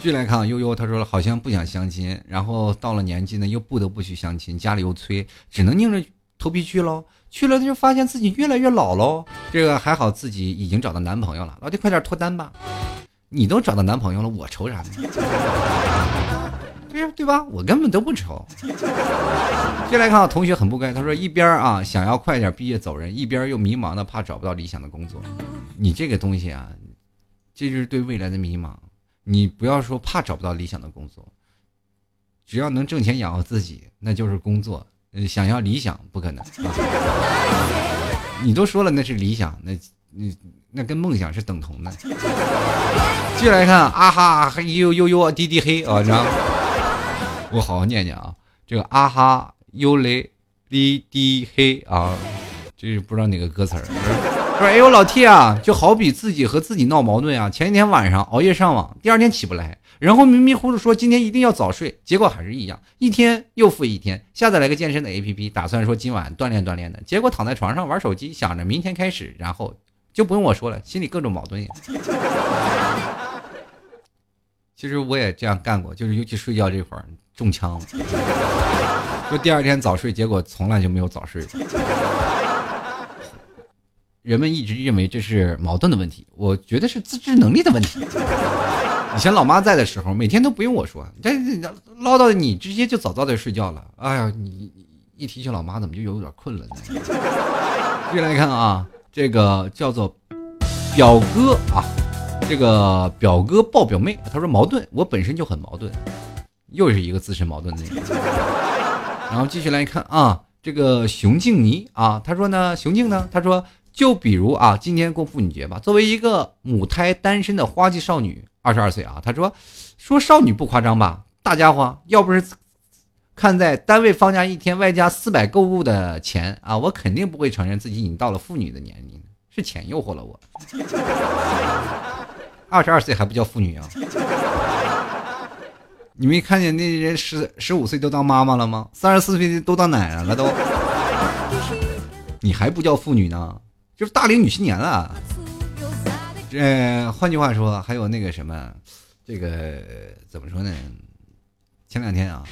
就来看悠悠，他说好像不想相亲，然后到了年纪呢又不得不去相亲，家里又催，只能硬着头皮去咯，去了就发现自己越来越老咯。这个还好自己已经找到男朋友了，老弟快点脱单吧。你都找到男朋友了，我愁啥呢？对对吧？我根本都不愁。接来看到同学很不该，他说一边啊想要快点毕业走人，一边又迷茫的怕找不到理想的工作。你这个东西啊，这就是对未来的迷茫。你不要说怕找不到理想的工作，只要能挣钱养活自己，那就是工作。想要理想不可能。你都说了那是理想，那。你那跟梦想是等同的。继续来看啊哈悠悠悠滴滴黑啊，然后我好好念念啊，这个啊哈悠雷滴滴黑啊，这是不知道哪个歌词儿。说哎呦老T啊，就好比自己和自己闹矛盾啊，前一天晚上熬夜上网，第二天起不来，然后迷迷糊糊说今天一定要早睡，结果还是一样，一天又复一天。下载了个健身的 A P P， 打算说今晚锻炼锻炼的，结果躺在床上玩手机，想着明天开始，然后。就不用我说了，心里各种矛盾呀。其实我也这样干过，就是尤其睡觉这会儿中枪了，就第二天早睡，结果从来就没有早睡过。人们一直认为这是矛盾的问题，我觉得是自制能力的问题。以前老妈在的时候，每天都不用我说，这唠叨你直接就早早的睡觉了。哎呀，你一提起老妈，怎么就有点困了呢？接来看啊。这个叫做表哥啊，这个表哥抱表妹，他说矛盾，我本身就很矛盾，又是一个自身矛盾的人。然后继续来看啊，这个熊静妮啊，他说呢，熊静呢，他说就比如啊，今天过妇女节吧，作为一个母胎单身的花季少女，二十二岁啊，他说说少女不夸张吧，大家伙要不是。看在单位放假一天外加四百购物的钱啊，我肯定不会承认自己已经到了妇女的年龄，是钱诱惑了我。二十二岁还不叫妇女啊？你没看见那人十十五岁都当妈妈了吗？三十四岁都当奶奶了都，你还不叫妇女呢？就是大龄女青年了。这换句话说，还有那个什么，这个怎么说呢？前两天啊，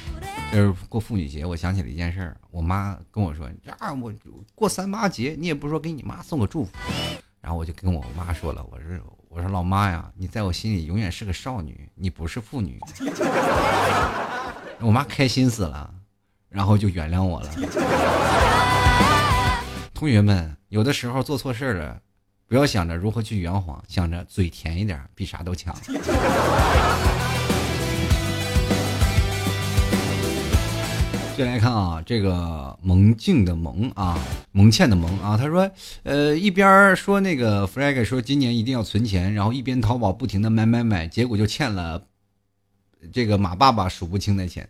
就是过妇女节，我想起了一件事儿。我妈跟我说：“啊，我过三八节，你也不说给你妈送个祝福。”然后我就跟我妈说了：“我说，我说老妈呀，你在我心里永远是个少女，你不是妇女。”我妈开心死了，然后就原谅我了。同学们，有的时候做错事了，不要想着如何去圆谎，想着嘴甜一点，比啥都强。就来看啊，这个蒙静的蒙啊，蒙倩的蒙啊，他说，呃，一边说那个 Frag 说今年一定要存钱，然后一边淘宝不停的买买买，结果就欠了这个马爸爸数不清的钱。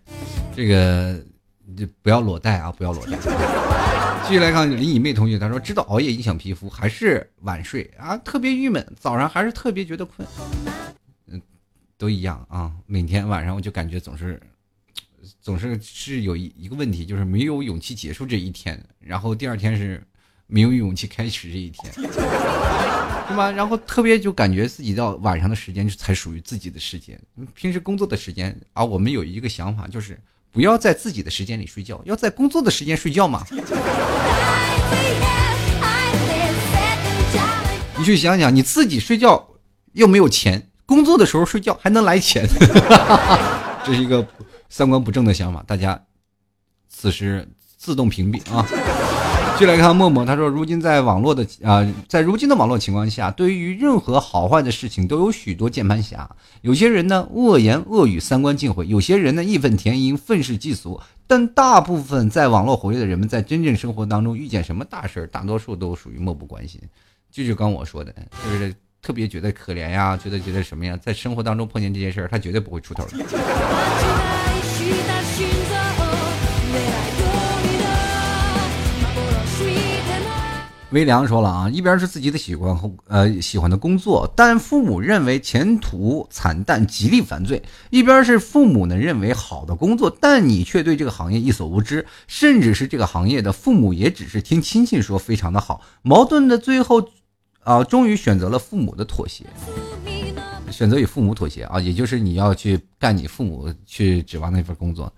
这个不要裸贷啊，不要裸贷。继续来看林以妹同学，他说知道熬夜影响皮肤，还是晚睡啊，特别郁闷，早上还是特别觉得困。都一样啊。每天晚上我就感觉总是总是是有一个问题，就是没有勇气结束这一天，然后第二天是没有勇气开始这一天，对吧？然后特别就感觉自己到晚上的时间才属于自己的时间，平时工作的时间啊，我们有一个想法就是不要在自己的时间里睡觉，要在工作的时间睡觉嘛。你去想想，你自己睡觉又没有钱，工作的时候睡觉还能来钱，这是一个三观不正的想法，大家此时自动屏蔽啊。就来看默默，他说如今在网络的啊、呃，在如今的网络情况下，对于任何好坏的事情都有许多键盘侠。有些人呢恶言恶语，三观尽毁；有些人呢义愤填膺，愤世嫉俗。但大部分在网络活跃的人们，在真正生活当中遇见什么大事，大多数都属于漠不关心。这就刚我说的，就是特别觉得可怜呀，觉得觉得什么呀，在生活当中碰见这些事儿，他绝对不会出头的。微良说了啊，一边是自己的喜欢和呃喜欢的工作，但父母认为前途惨淡，极力反对；一边是父母呢认为好的工作，但你却对这个行业一所无知，甚至是这个行业的父母也只是听亲戚说非常的好。矛盾的最后，啊、呃，终于选择了父母的妥协，选择与父母妥协啊，也就是你要去干你父母去指望那份工作，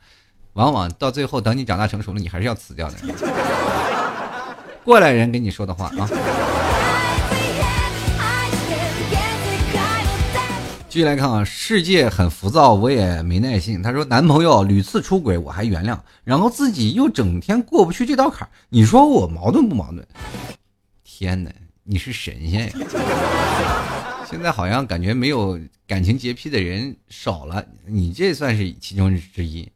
往往到最后等你长大成熟了，你还是要辞掉的。过来人跟你说的话啊！继续来看啊，世界很浮躁，我也没耐性。他说，男朋友屡次出轨我还原谅，然后自己又整天过不去这道坎，你说我矛盾不矛盾？天哪，你是神仙呀！现在好像感觉没有感情洁癖的人少了，你这算是其中之一，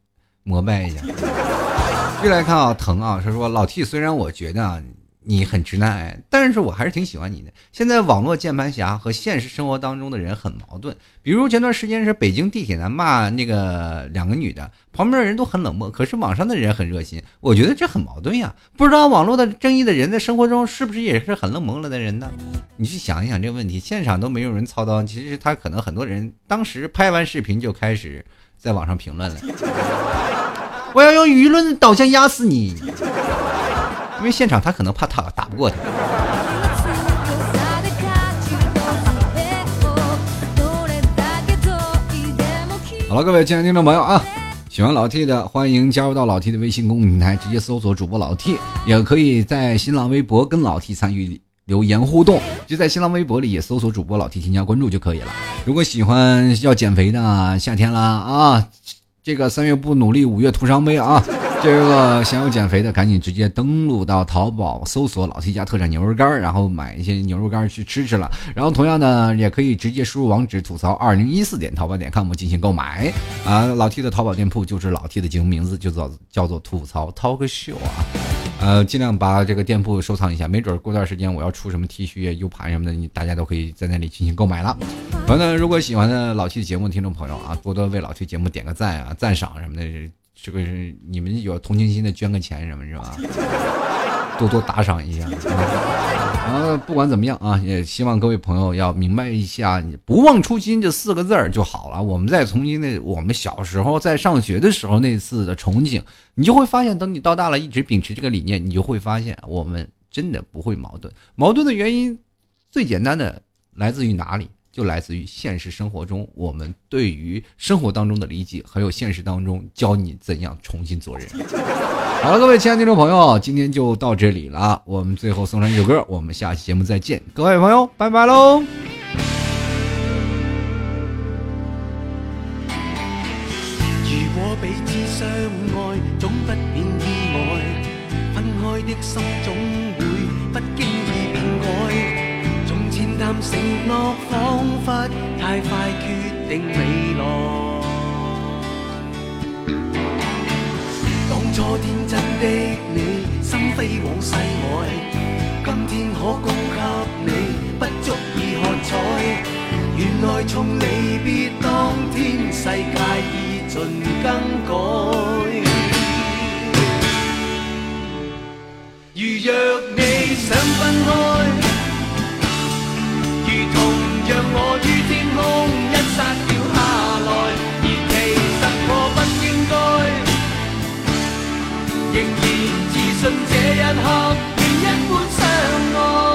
膜拜一下。继续来看啊，疼啊，他说老 T， 虽然我觉得啊。你很直男癌，但是我还是挺喜欢你的。现在网络键盘侠和现实生活当中的人很矛盾，比如前段时间是北京地铁男骂那个两个女的，旁边的人都很冷漠，可是网上的人很热心，我觉得这很矛盾呀。不知道网络的正义的人在生活中是不是也是很冷漠了的人呢？你去想一想这个问题，现场都没有人操刀，其实他可能很多人当时拍完视频就开始在网上评论了，我要用舆论导向压死你，因为现场他可能怕他打不过他。好了，各位亲爱的听众朋友啊，喜欢老 T 的欢迎加入到老 T 的微信公众平台，直接搜索主播老 T， 也可以在新浪微博跟老 T 参与留言互动，就在新浪微博里也搜索主播老 T 添加关注就可以了。如果喜欢要减肥的，夏天啦啊，这个三月不努力，五月徒伤悲啊。这个想要减肥的赶紧直接登录到淘宝搜索老 T 家特产牛肉干，然后买一些牛肉干去吃吃了。然后同样呢也可以直接输入网址吐槽 二零一四点淘宝点com 进行购买啊。老 T 的淘宝店铺就是老 T 的节目名字就叫叫做吐槽 Talk Show 啊，呃尽量把这个店铺收藏一下，没准过段时间我要出什么 T 恤 U 盘什么的，大家都可以在那里进行购买了。朋友呢，如果喜欢的老 T 的节目听众朋友啊，多多为老 T 节目点个赞啊，赞赏什么的，这个是你们有同情心的捐个钱什么是吧，多多打赏一下啊。然后不管怎么样啊，也希望各位朋友要明白一下，你不忘初心这四个字儿就好了。我们再重新那我们小时候在上学的时候那次的憧憬，你就会发现等你到大了一直秉持这个理念，你就会发现我们真的不会矛盾。矛盾的原因最简单的来自于哪里，就来自于现实生活中我们对于生活当中的理解，还有现实当中教你怎样重新做人。好了，各位亲爱的听众朋友，今天就到这里了，我们最后送上一首歌，我们下期节目再见，各位朋友拜拜喽。如果彼此相愛總不免意外，分開的心總會不經意變改，淡承諾彷彿太快決定未來，當初天真的你心飛往世外，今天可供給你不足以喝彩，原來從離別當天世界已盡更改，如若你想分開，同讓我於天空一剎掉下。然自信這一刻，願一般相愛。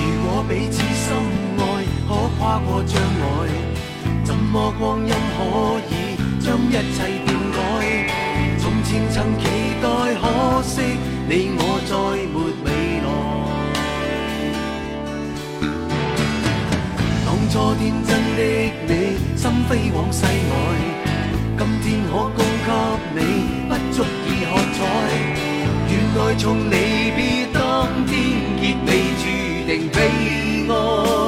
如果彼此深。 跨過障礙，怎麼光陰可以將一切變改？從前曾期待，可惜你我再沒未來。當初天真的你，心飛往世外，今天可供給你，不足以喝彩。原來從離別當天，結尾注定悲哀。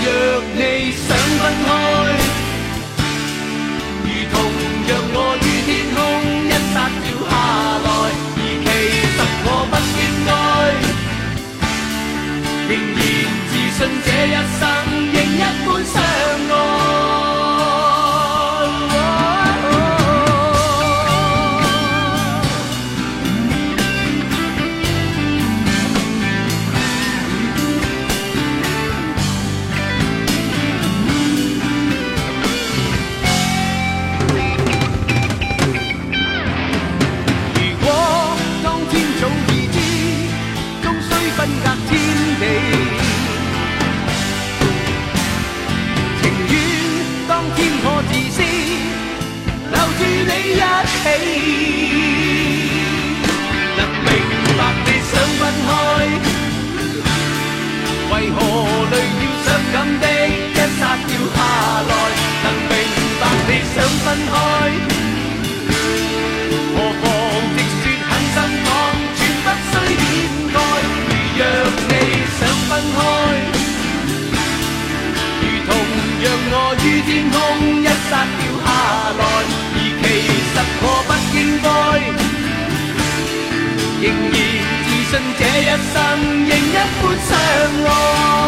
若你想分開，如同讓我於天空一剎掉下來，而其實我不應該，仍然自信這一生仍一般相仍然自信，這一生仍一般相愛。